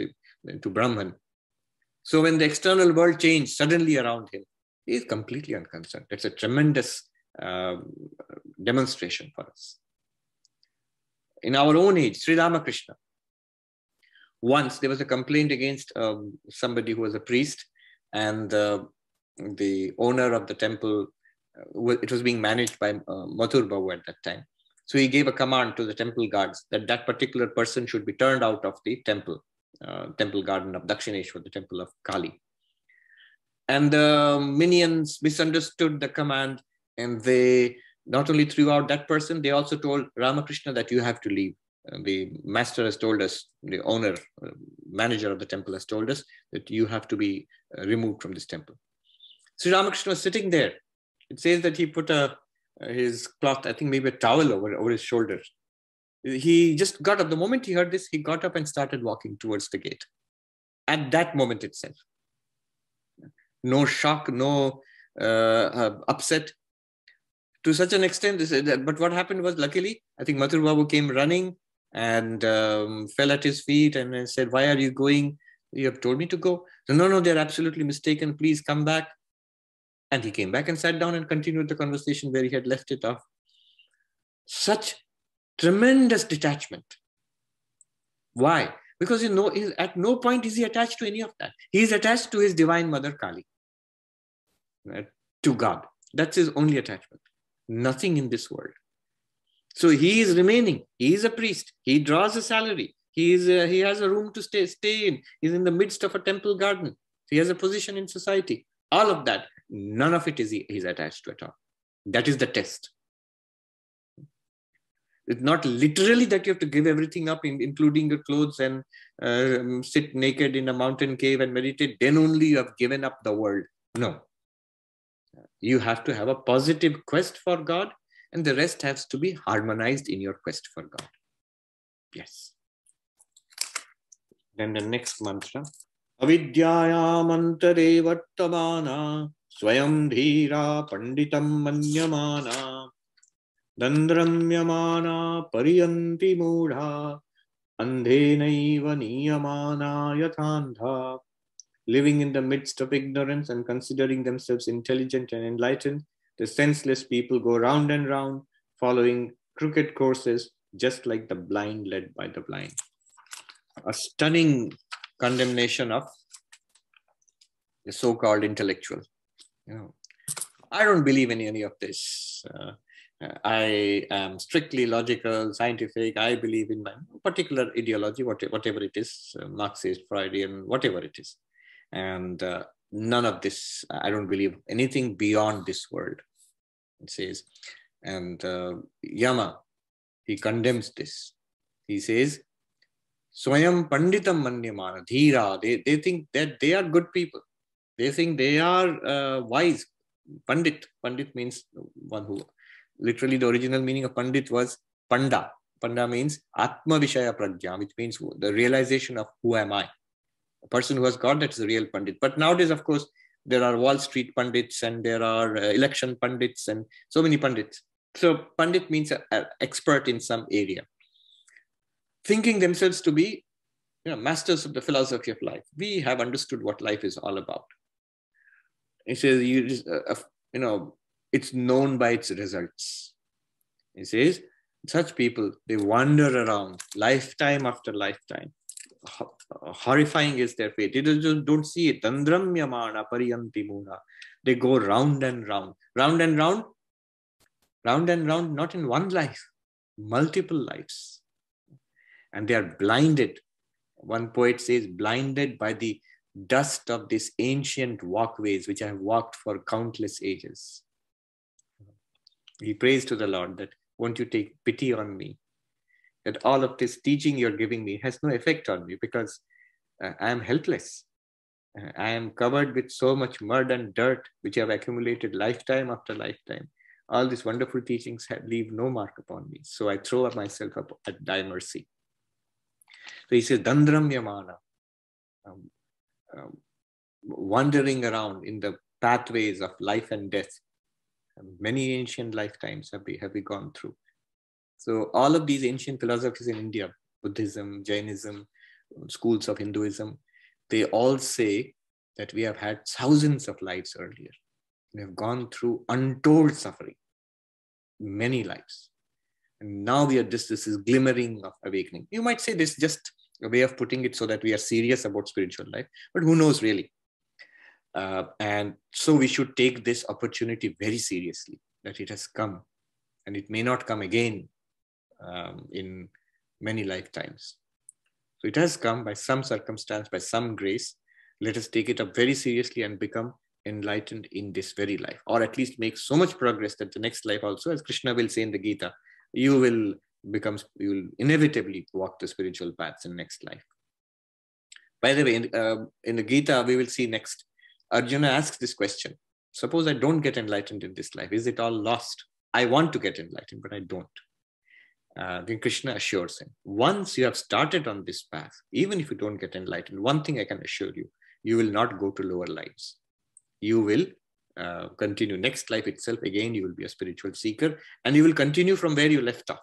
Brahman, so when the external world changed suddenly around him, he is completely unconcerned. That's a tremendous demonstration for us. In our own age, Sri Ramakrishna. Once there was a complaint against somebody who was a priest, and the owner of the temple, it was being managed by Mathur Babu at that time. So he gave a command to the temple guards that that particular person should be turned out of the temple, temple garden of Dakshineshwar, the temple of Kali. And the minions misunderstood the command, and they not only threw out that person, they also told Ramakrishna that you have to leave. The master has told us, the owner, manager of the temple has told us that you have to be removed from this temple. Sri Ramakrishna was sitting there. It says that he put his cloth, I think maybe a towel over his shoulder. He just got up. The moment he heard this, he got up and started walking towards the gate. At that moment itself. No shock, no upset. To such an extent, but what happened was, luckily, I think Mathur Babu came running and fell at his feet and said, why are you going? You have told me to go. So, no, they're absolutely mistaken. Please come back. And he came back and sat down and continued the conversation where he had left it off. Such tremendous detachment. Why? Because you know, at no point is he attached to any of that. He is attached to his divine mother Kali, to God. That's his only attachment. Nothing in this world. So he is remaining. He is a priest. He draws a salary. He has a room to stay in. He's in the midst of a temple garden. He has a position in society. all of that, none of it is he's attached to at all. That is the test. It's not literally that you have to give everything up, including your clothes, and sit naked in a mountain cave and meditate. Then only you have given up the world. No. You have to have a positive quest for God, and the rest has to be harmonized in your quest for God. Yes. Then the next mantra. Avidyayam antare vartamana swayam dhira panditam manyamana dandramyamana pariyanti mudha andhenaiva niyamana yathandha. Living in the midst of ignorance and considering themselves intelligent and enlightened, the senseless people go round and round, following crooked courses, just like the blind led by the blind. A stunning condemnation of the so-called intellectual. You know, I don't believe in any of this. I am strictly logical, scientific. I believe in my particular ideology, whatever it is, Marxist, Freudian, whatever it is. And none of this, I don't believe anything beyond this world, it says. And Yama, he condemns this. He says, Swayam Panditam Manyamana Dhira. They think that they are good people. They think they are wise. Pandit. Pandit means one who, literally the original meaning of Pandit was Panda. Panda means Atma Vishaya Prajna, which means the realization of who am I. A person who has God, that's the real Pandit. But nowadays, of course, there are Wall Street Pandits and there are election Pandits and so many Pandits. So Pandit means an expert in some area. Thinking themselves to be, you know, masters of the philosophy of life. We have understood what life is all about. He says, you just, you know, it's known by its results. He says, such people, they wander around lifetime after lifetime. Horrifying is their fate. They just don't see it. Dandramyamana pariyanti muna. They go round and round, round and round, round and round, not in one life, multiple lives. And they are blinded. One poet says, blinded by the dust of these ancient walkways, which I have walked for countless ages. He prays to the Lord that, won't you take pity on me? That all of this teaching you're giving me has no effect on me, because I am helpless. I am covered with so much mud and dirt, which I have accumulated lifetime after lifetime. All these wonderful teachings leave no mark upon me. So I throw myself up at thy mercy. So he says, Dandramyamana, wandering around in the pathways of life and death. Many ancient lifetimes have we gone through. So all of these ancient philosophies in India, Buddhism, Jainism, schools of Hinduism, they all say that we have had thousands of lives earlier. We have gone through untold suffering, many lives. And now we are this is glimmering of awakening. You might say this just a way of putting it so that we are serious about spiritual life, but who knows really? And so we should take this opportunity very seriously, that it has come and it may not come again. In many lifetimes. So it has come by some circumstance, by some grace. Let us take it up very seriously and become enlightened in this very life, or at least make so much progress that the next life also, as Krishna will say in the Gita, you will inevitably walk the spiritual paths in next life. By the way, in the Gita, we will see next, Arjuna asks this question. Suppose I don't get enlightened in this life. Is it all lost? I want to get enlightened, but I don't. Then Krishna assures him, once you have started on this path, even if you don't get enlightened, one thing I can assure you, you will not go to lower lives. You will continue next life itself. Again, you will be a spiritual seeker and you will continue from where you left off.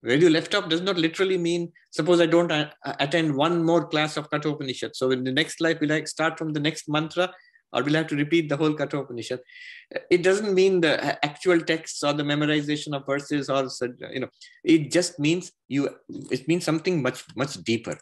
Where you left off does not literally mean, suppose I don't attend one more class of Kathopanishad. So in the next life, will I start from the next mantra? Or we'll have to repeat the whole Kathopanishad. It doesn't mean the actual texts or the memorization of verses or, you know, it just means it means something much, much deeper,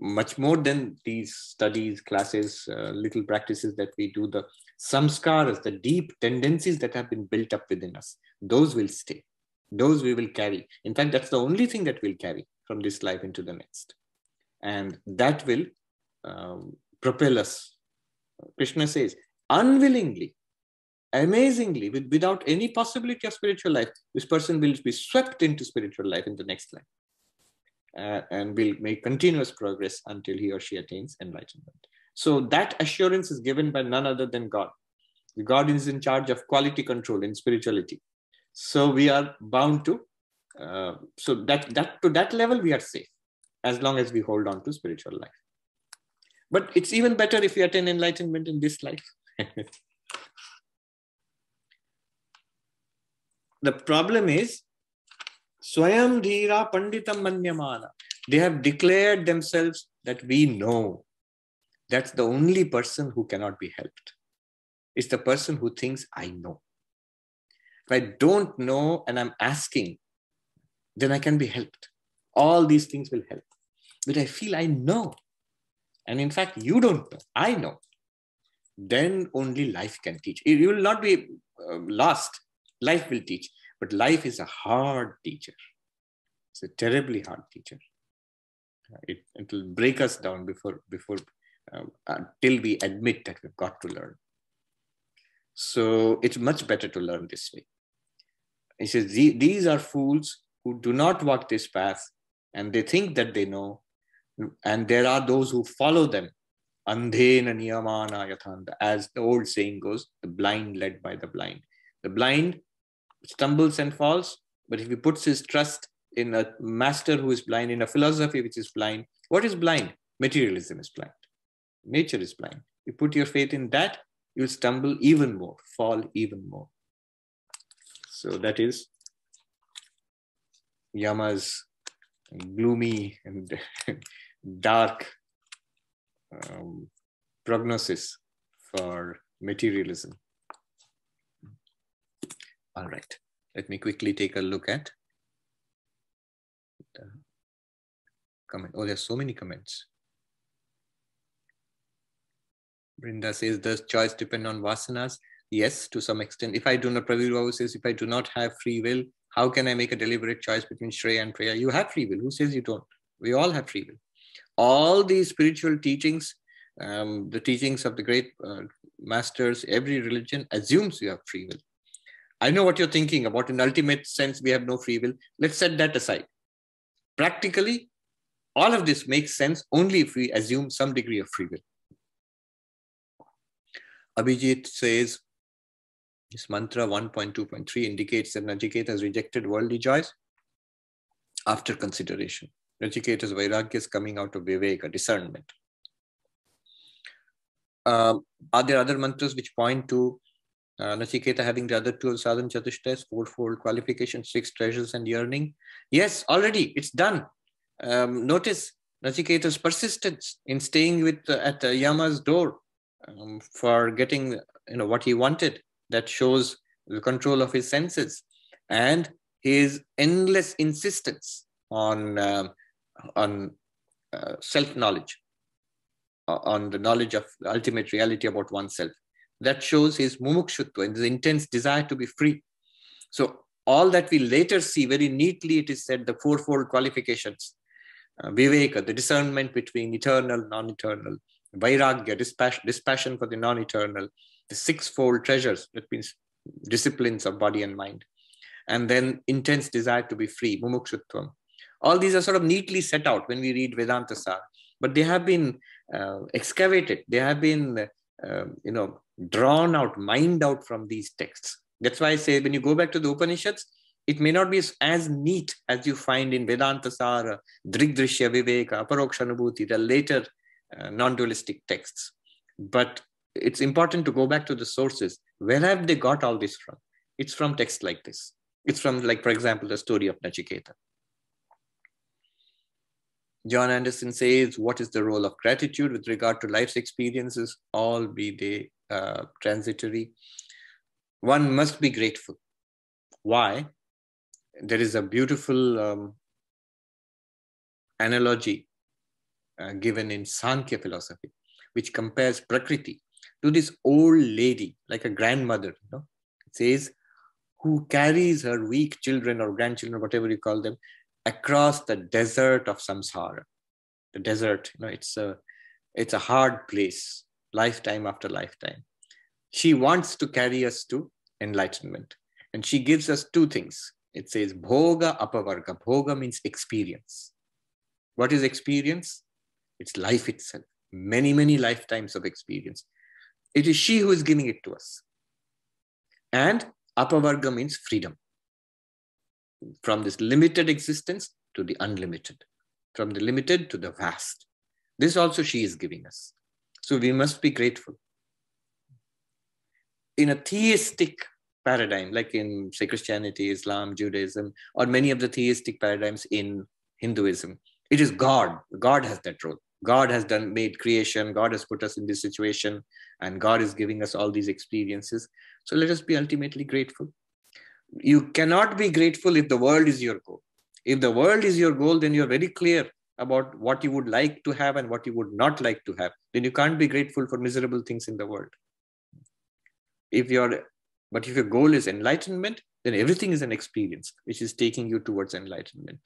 much more than these studies, classes, little practices that we do. The samskaras, the deep tendencies that have been built up within us, those will stay. Those we will carry. In fact, that's the only thing that we'll carry from this life into the next. And that will propel us Krishna says, unwillingly, amazingly, without any possibility of spiritual life, this person will be swept into spiritual life in the next life, and will make continuous progress until he or she attains enlightenment. So that assurance is given by none other than God. God is in charge of quality control in spirituality. So we are bound to, so that to that level we are safe, as long as we hold on to spiritual life. But it's even better if we attain enlightenment in this life. The problem is, Swayam Dhira Panditam Manyamana. They have declared themselves that we know. That's the only person who cannot be helped. It's the person who thinks, I know. If I don't know and I'm asking, then I can be helped. All these things will help. But I feel I know. And in fact, you don't know. I know. Then only life can teach. You will not be lost. Life will teach. But life is a hard teacher. It's a terribly hard teacher. It will break us down until we admit that we've got to learn. So it's much better to learn this way. He says, these are fools who do not walk this path, and they think that they know. And there are those who follow them. Andhena niyamana yathanda. As the old saying goes, the blind led by the blind. The blind stumbles and falls, but if he puts his trust in a master who is blind, in a philosophy which is blind, what is blind? Materialism is blind. Nature is blind. You put your faith in that, you'll stumble even more, fall even more. So that is Yama's gloomy and dark prognosis for materialism. All right, let me quickly take a look at the comment. Oh, there's so many comments. Brinda says, does choice depend on vasanas? Yes, to some extent. If I do not, Praviru says, if I do not have free will, how can I make a deliberate choice between Shreya and Preya? You have free will. Who says you don't? We all have free will. All these spiritual teachings, the teachings of the great masters, every religion assumes you have free will. I know what you're thinking about. In ultimate sense, we have no free will. Let's set that aside. Practically, all of this makes sense only if we assume some degree of free will. Abhijit says, this mantra 1.2.3 indicates that Nachiketa has rejected worldly joys after consideration. Nachiketa's vairagya is coming out of viveka, discernment. Are there other mantras which point to Nachiketa having the other two of sadhana chatushtayas, fourfold qualification, six treasures and yearning? Yes, already it's done. Notice Nachiketa's persistence in staying with at Yama's door for getting what he wanted. That shows the control of his senses, and his endless insistence on self-knowledge, on the knowledge of the ultimate reality about oneself. That shows his mumukshutva and his intense desire to be free. So all that we later see very neatly, it is said, the fourfold qualifications, viveka, the discernment between eternal, non-eternal, vairagya, dispassion for the non-eternal, the sixfold treasures, that means disciplines of body and mind, and then intense desire to be free, mumukshutvam. All these are sort of neatly set out when we read Vedanta Sar, but they have been excavated. They have been, drawn out, mined out from these texts. That's why I say when you go back to the Upanishads, it may not be as neat as you find in Vedanta Sara, Drigdrishya Viveka, Aparokshanubhuti, the later non-dualistic texts. But it's important to go back to the sources. Where have they got all this from? It's from texts like this. It's from, like, for example, the story of Nachiketa. John Anderson says, what is the role of gratitude with regard to life's experiences, all be they transitory? One must be grateful. Why? There is a beautiful analogy given in Sankhya philosophy, which compares Prakriti to this old lady, like a grandmother, It says, who carries her weak children or grandchildren, whatever you call them, across the desert of samsara. The desert, it's a hard place. lifetime after lifetime. She wants to carry us to enlightenment. And she gives us two things. It says bhoga apavarga. Bhoga means experience. What is experience? It's life itself. Many, many lifetimes of experience. It is she who is giving it to us. And apavarga means freedom. From this limited existence to the unlimited. From the limited to the vast. This also she is giving us. So we must be grateful. In a theistic paradigm, like in, say, Christianity, Islam, Judaism, or many of the theistic paradigms in Hinduism, it is God. God has that role. God has made creation. God has put us in this situation. And God is giving us all these experiences. So let us be ultimately grateful. You cannot be grateful if the world is your goal. If the world is your goal, then you're very clear about what you would like to have and what you would not like to have. Then you can't be grateful for miserable things in the world. But if your goal is enlightenment, then everything is an experience, which is taking you towards enlightenment.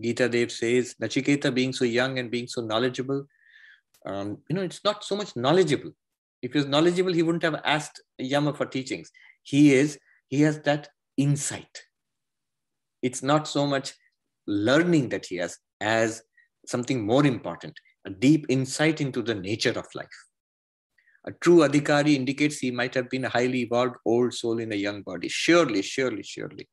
Gita Dev says, Nachiketa, being so young and being so knowledgeable, it's not so much knowledgeable. If he was knowledgeable, he wouldn't have asked Yama for teachings. He has that insight. It's not so much learning that he has as something more important, a deep insight into the nature of life. A true adhikari indicates he might have been a highly evolved old soul in a young body. Surely, surely, surely.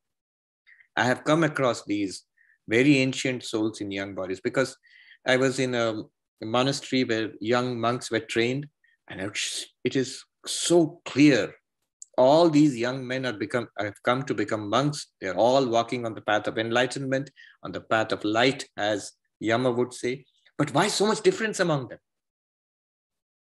I have come across these very ancient souls in young bodies because I was in a monastery where young monks were trained, and it is so clear. All these young men have come to become monks. They're all walking on the path of enlightenment, on the path of light, as Yama would say. But why so much difference among them?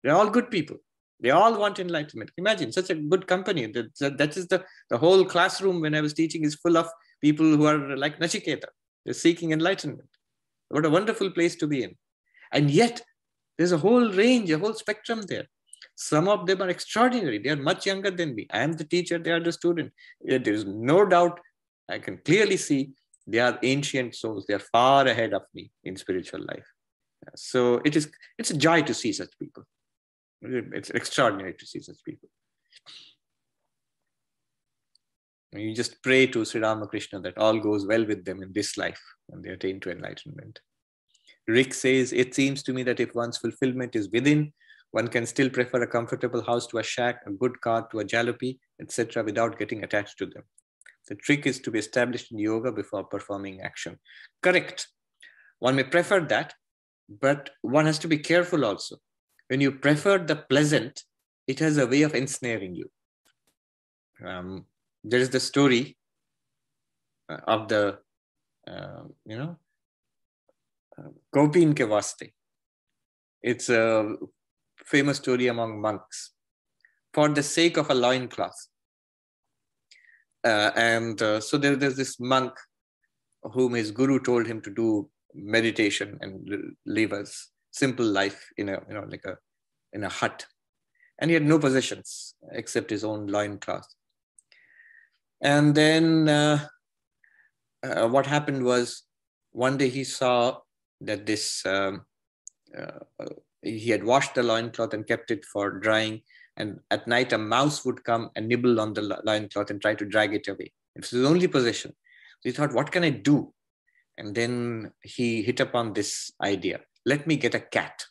They're all good people. They all want enlightenment. Imagine such a good company. That is the whole classroom when I was teaching is full of people who are like Nachiketa. They're seeking enlightenment. What a wonderful place to be in. And yet, there's a whole range, a whole spectrum there. Some of them are extraordinary. They are much younger than me. I am the teacher, they are the student. There is no doubt, I can clearly see they are ancient souls. They are far ahead of me in spiritual life. So it's a joy to see such people. It's extraordinary to see such people. You just pray to Sri Ramakrishna that all goes well with them in this life and they attain to enlightenment. Rick says, it seems to me that if one's fulfillment is within, one can still prefer a comfortable house to a shack, a good car to a jalopy, etc. without getting attached to them. The trick is to be established in yoga before performing action. Correct. One may prefer that, but one has to be careful also. When you prefer the pleasant, it has a way of ensnaring you. There is the story of the, Gopin ke vaste. It's a famous story among monks. For the sake of a loincloth. So there's this monk whom his guru told him to do meditation and live a simple life in a hut. And he had no possessions except his own loincloth. And then what happened was, one day he saw that this, he had washed the loincloth and kept it for drying. And at night, a mouse would come and nibble on the loincloth and try to drag it away. It was his only possession. So he thought, what can I do? And then he hit upon this idea. Let me get a cat.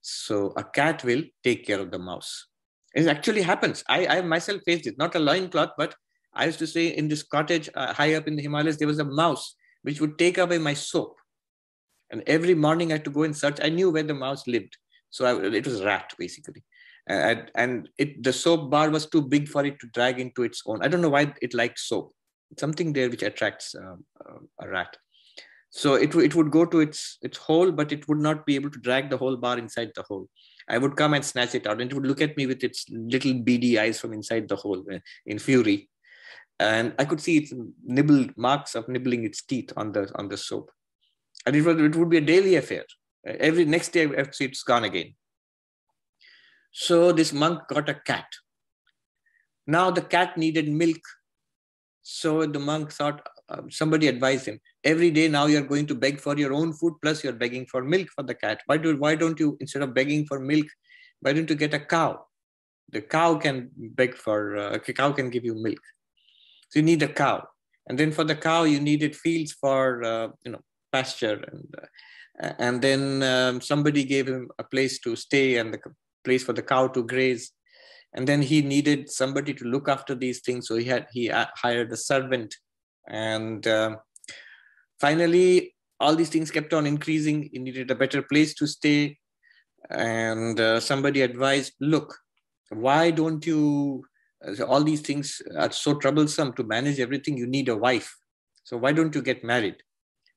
So a cat will take care of the mouse. It actually happens. I myself faced it, not a loincloth, but I used to say in this cottage high up in the Himalayas, there was a mouse which would take away my soap. And every morning I had to go and search. I knew where the mouse lived. So it was a rat, basically. The soap bar was too big for it to drag into its own. I don't know why it liked soap. It's something there which attracts a rat. So it would go to its hole, but it would not be able to drag the whole bar inside the hole. I would come and snatch it out, and it would look at me with its little beady eyes from inside the hole in fury. And I could see its marks of nibbling its teeth on the soap. And it would be a daily affair. Every next day, I would see it's gone again. So this monk got a cat. Now the cat needed milk. So the monk thought, somebody advised him, every day now you're going to beg for your own food, plus you're begging for milk for the cat. Why don't you, instead of begging for milk, why don't you get a cow? The cow can beg for, a cow can give you milk. So you need a cow. And then for the cow, you needed fields for, pasture. And then somebody gave him a place to stay and the place for the cow to graze. And then he needed somebody to look after these things. So he hired a servant. And finally, all these things kept on increasing. He needed a better place to stay. And somebody advised, look, why don't you, all these things are so troublesome to manage everything, you need a wife. So why don't you get married?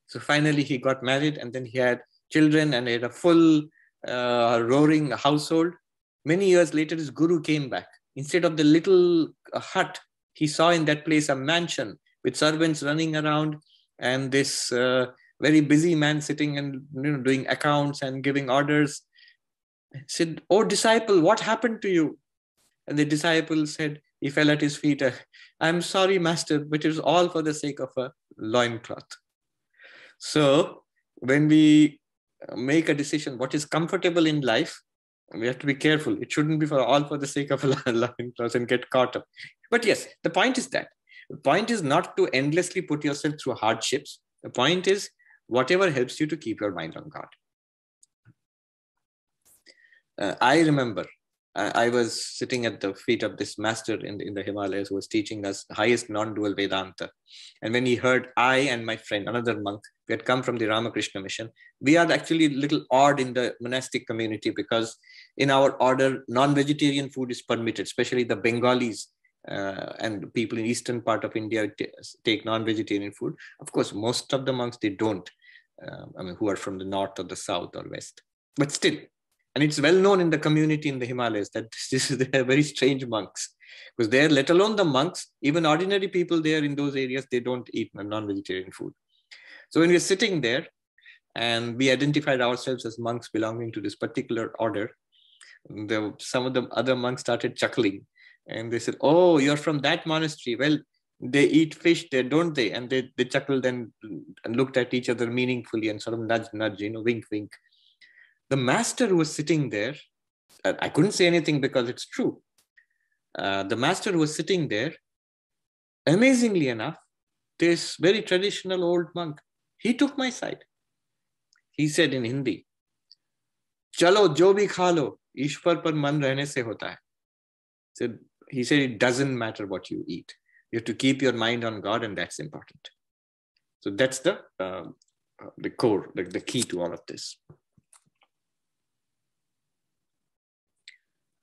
So finally he got married, and then he had children and had a full roaring household. Many years later, his guru came back. Instead of the little hut, he saw in that place a mansion with servants running around and this very busy man sitting and doing accounts and giving orders. He said, "Oh, disciple, what happened to you?" And the disciple said, he fell at his feet, "I'm sorry, master, but it was all for the sake of a loincloth." So when we make a decision, what is comfortable in life, we have to be careful. It shouldn't be all for the sake of a loincloth and get caught up. But yes, the point is that. The point is not to endlessly put yourself through hardships. The point is, whatever helps you to keep your mind on God. I remember I was sitting at the feet of this master in the Himalayas who was teaching us highest non-dual Vedanta. And when he heard, I and my friend, another monk, we had come from the Ramakrishna mission. We are actually a little odd in the monastic community because in our order, non-vegetarian food is permitted, especially the Bengalis and people in eastern part of India take non-vegetarian food. Of course, most of the monks, they don't, who are from the north or the south or west, but still. And it's well known in the community in the Himalayas that they are very strange monks. Because there, let alone the monks, even ordinary people there in those areas, they don't eat non-vegetarian food. So when we're sitting there and we identified ourselves as monks belonging to this particular order, some of the other monks started chuckling. And they said, "Oh, you're from that monastery. Well, they eat fish there, don't they?" And they chuckled and looked at each other meaningfully and sort of nudge, nudge, wink, wink. The master who was sitting there, I couldn't say anything because it's true. The master who was sitting there, amazingly enough, this very traditional old monk, he took my side. He said in Hindi, "Chalo, jo bhi kha lo, Ishwar par man rehne se hota hai." So he said, it doesn't matter what you eat. You have to keep your mind on God, and that's important. So that's the core, the key to all of this.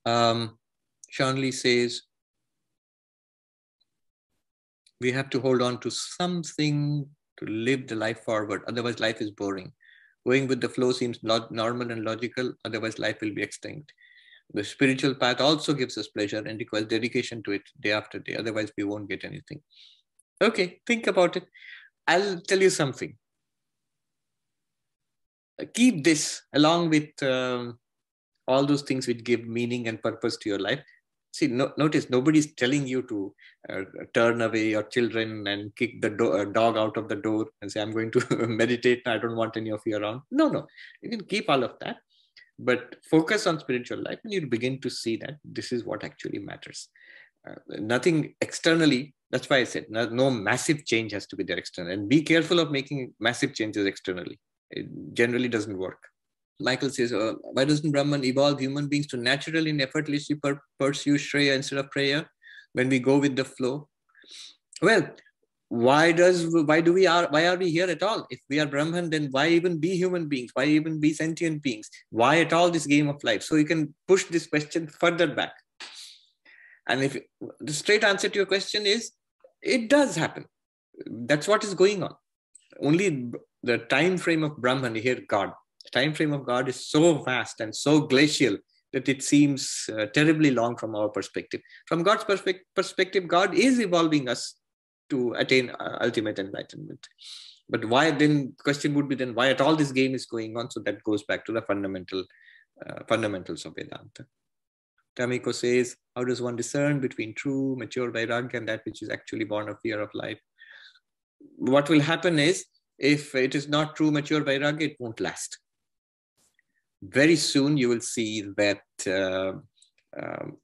Shanli says, we have to hold on to something to live the life forward. Otherwise, life is boring. Going with the flow seems normal and logical. Otherwise, life will be extinct. The spiritual path also gives us pleasure and requires dedication to it day after day. Otherwise, we won't get anything. Okay, think about it. I'll tell you something. Keep this along with... all those things which give meaning and purpose to your life. See, notice nobody's telling you to turn away your children and kick the dog out of the door and say, "I'm going to meditate. I don't want any of you around." No. You can keep all of that, but focus on spiritual life and you'll begin to see that this is what actually matters. Nothing externally. That's why I said no massive change has to be there externally. And be careful of making massive changes externally. It generally doesn't work. Michael says, why doesn't Brahman evolve human beings to naturally and effortlessly pursue Shreya instead of Preya when we go with the flow? Well, why are we here at all? If we are Brahman, then why even be human beings? Why even be sentient beings? Why at all this game of life? So you can push this question further back. And if the straight answer to your question is, it does happen. That's what is going on. Only the time frame of Brahman here, God. The time frame of God is so vast and so glacial that it seems terribly long from our perspective. From God's perspective, God is evolving us to attain ultimate enlightenment. But why then, question would be then, why at all this game is going on? So that goes back to the fundamentals of Vedanta. Tamiko says, how does one discern between true, mature Vairagya and that which is actually born of fear of life? what will happen is, if it is not true mature vairagya, it won't last. Very soon you will see that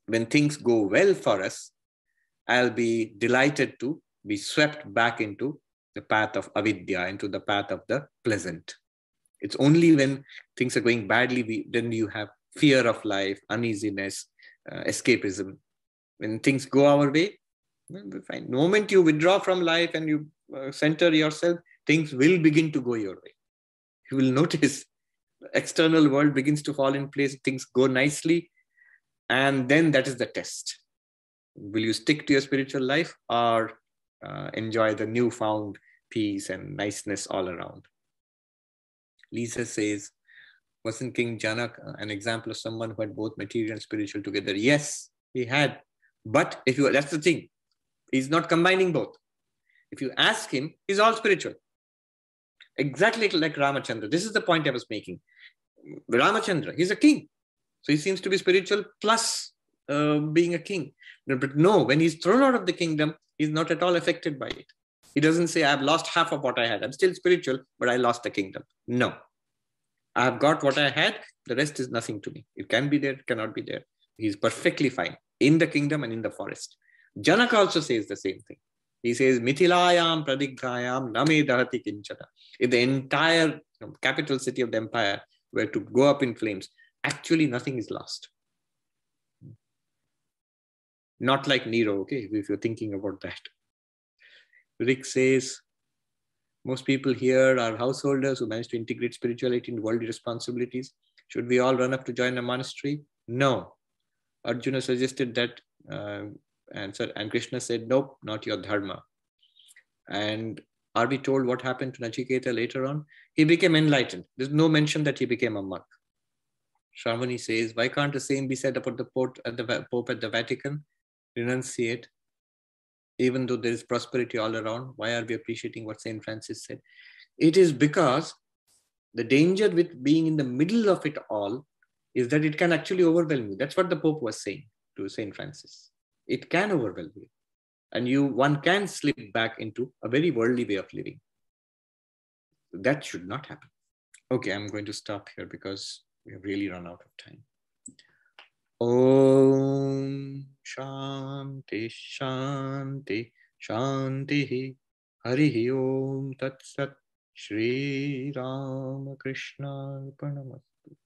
when things go well for us, I'll be delighted to be swept back into the path of avidya, into the path of the pleasant. It's only when things are going badly, then you have fear of life, uneasiness, escapism. When things go our way, we'll find. The moment you withdraw from life and you center yourself, things will begin to go your way. You will notice the external world begins to fall in place, things go nicely, and then that is the test. Will you stick to your spiritual life or enjoy the newfound peace and niceness all around? Lisa says, wasn't King Janaka an example of someone who had both material and spiritual together? Yes, he had. But if you, that's the thing, he's not combining both. If you ask him, he's all spiritual. Exactly like Ramachandra. This is the point I was making. Ramachandra, he's a king. So he seems to be spiritual plus being a king. But no, when he's thrown out of the kingdom, he's not at all affected by it. He doesn't say, I've lost half of what I had. I'm still spiritual, but I lost the kingdom. No. I've got what I had. The rest is nothing to me. It can be there, it cannot be there. He's perfectly fine in the kingdom and in the forest. Janaka also says the same thing. He says, Mithilayam pradigayam name dahati kinchana. If the entire capital city of the empire were to go up in flames, actually nothing is lost. Not like Nero, okay, if you're thinking about that. Rick says, most people here are householders who manage to integrate spirituality into worldly responsibilities. Should we all run up to join a monastery? No. Arjuna suggested that, and Krishna said, nope, not your dharma. And are we told what happened to Nachiketa later on? He became enlightened. There's no mention that he became a monk. Shravani says, why can't the same be said about the Pope at the Vatican? Renunciate. Even though there is prosperity all around, why are we appreciating what St. Francis said? It is because the danger with being in the middle of it all is that it can actually overwhelm you. That's what the Pope was saying to St. Francis. It can overwhelm you. And one can slip back into a very worldly way of living. That should not happen. Okay, I'm going to stop here because we have really run out of time. Om Shanti Shanti Shanti Harihi Om Tat Sat Shri Ramakrishna Arpanamastu.